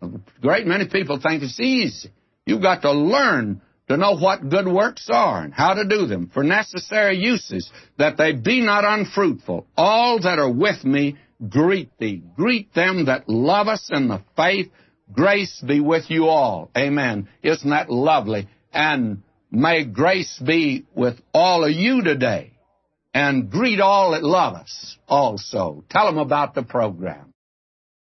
A great many people think it's easy. You've got to learn to know what good works are and how to do them for necessary uses, that they be not unfruitful. All that are with me greet thee. Greet them that love us in the faith. Grace be with you all. Amen. Isn't that lovely? And may grace be with all of you today. And greet all that love us also. Tell them about the program.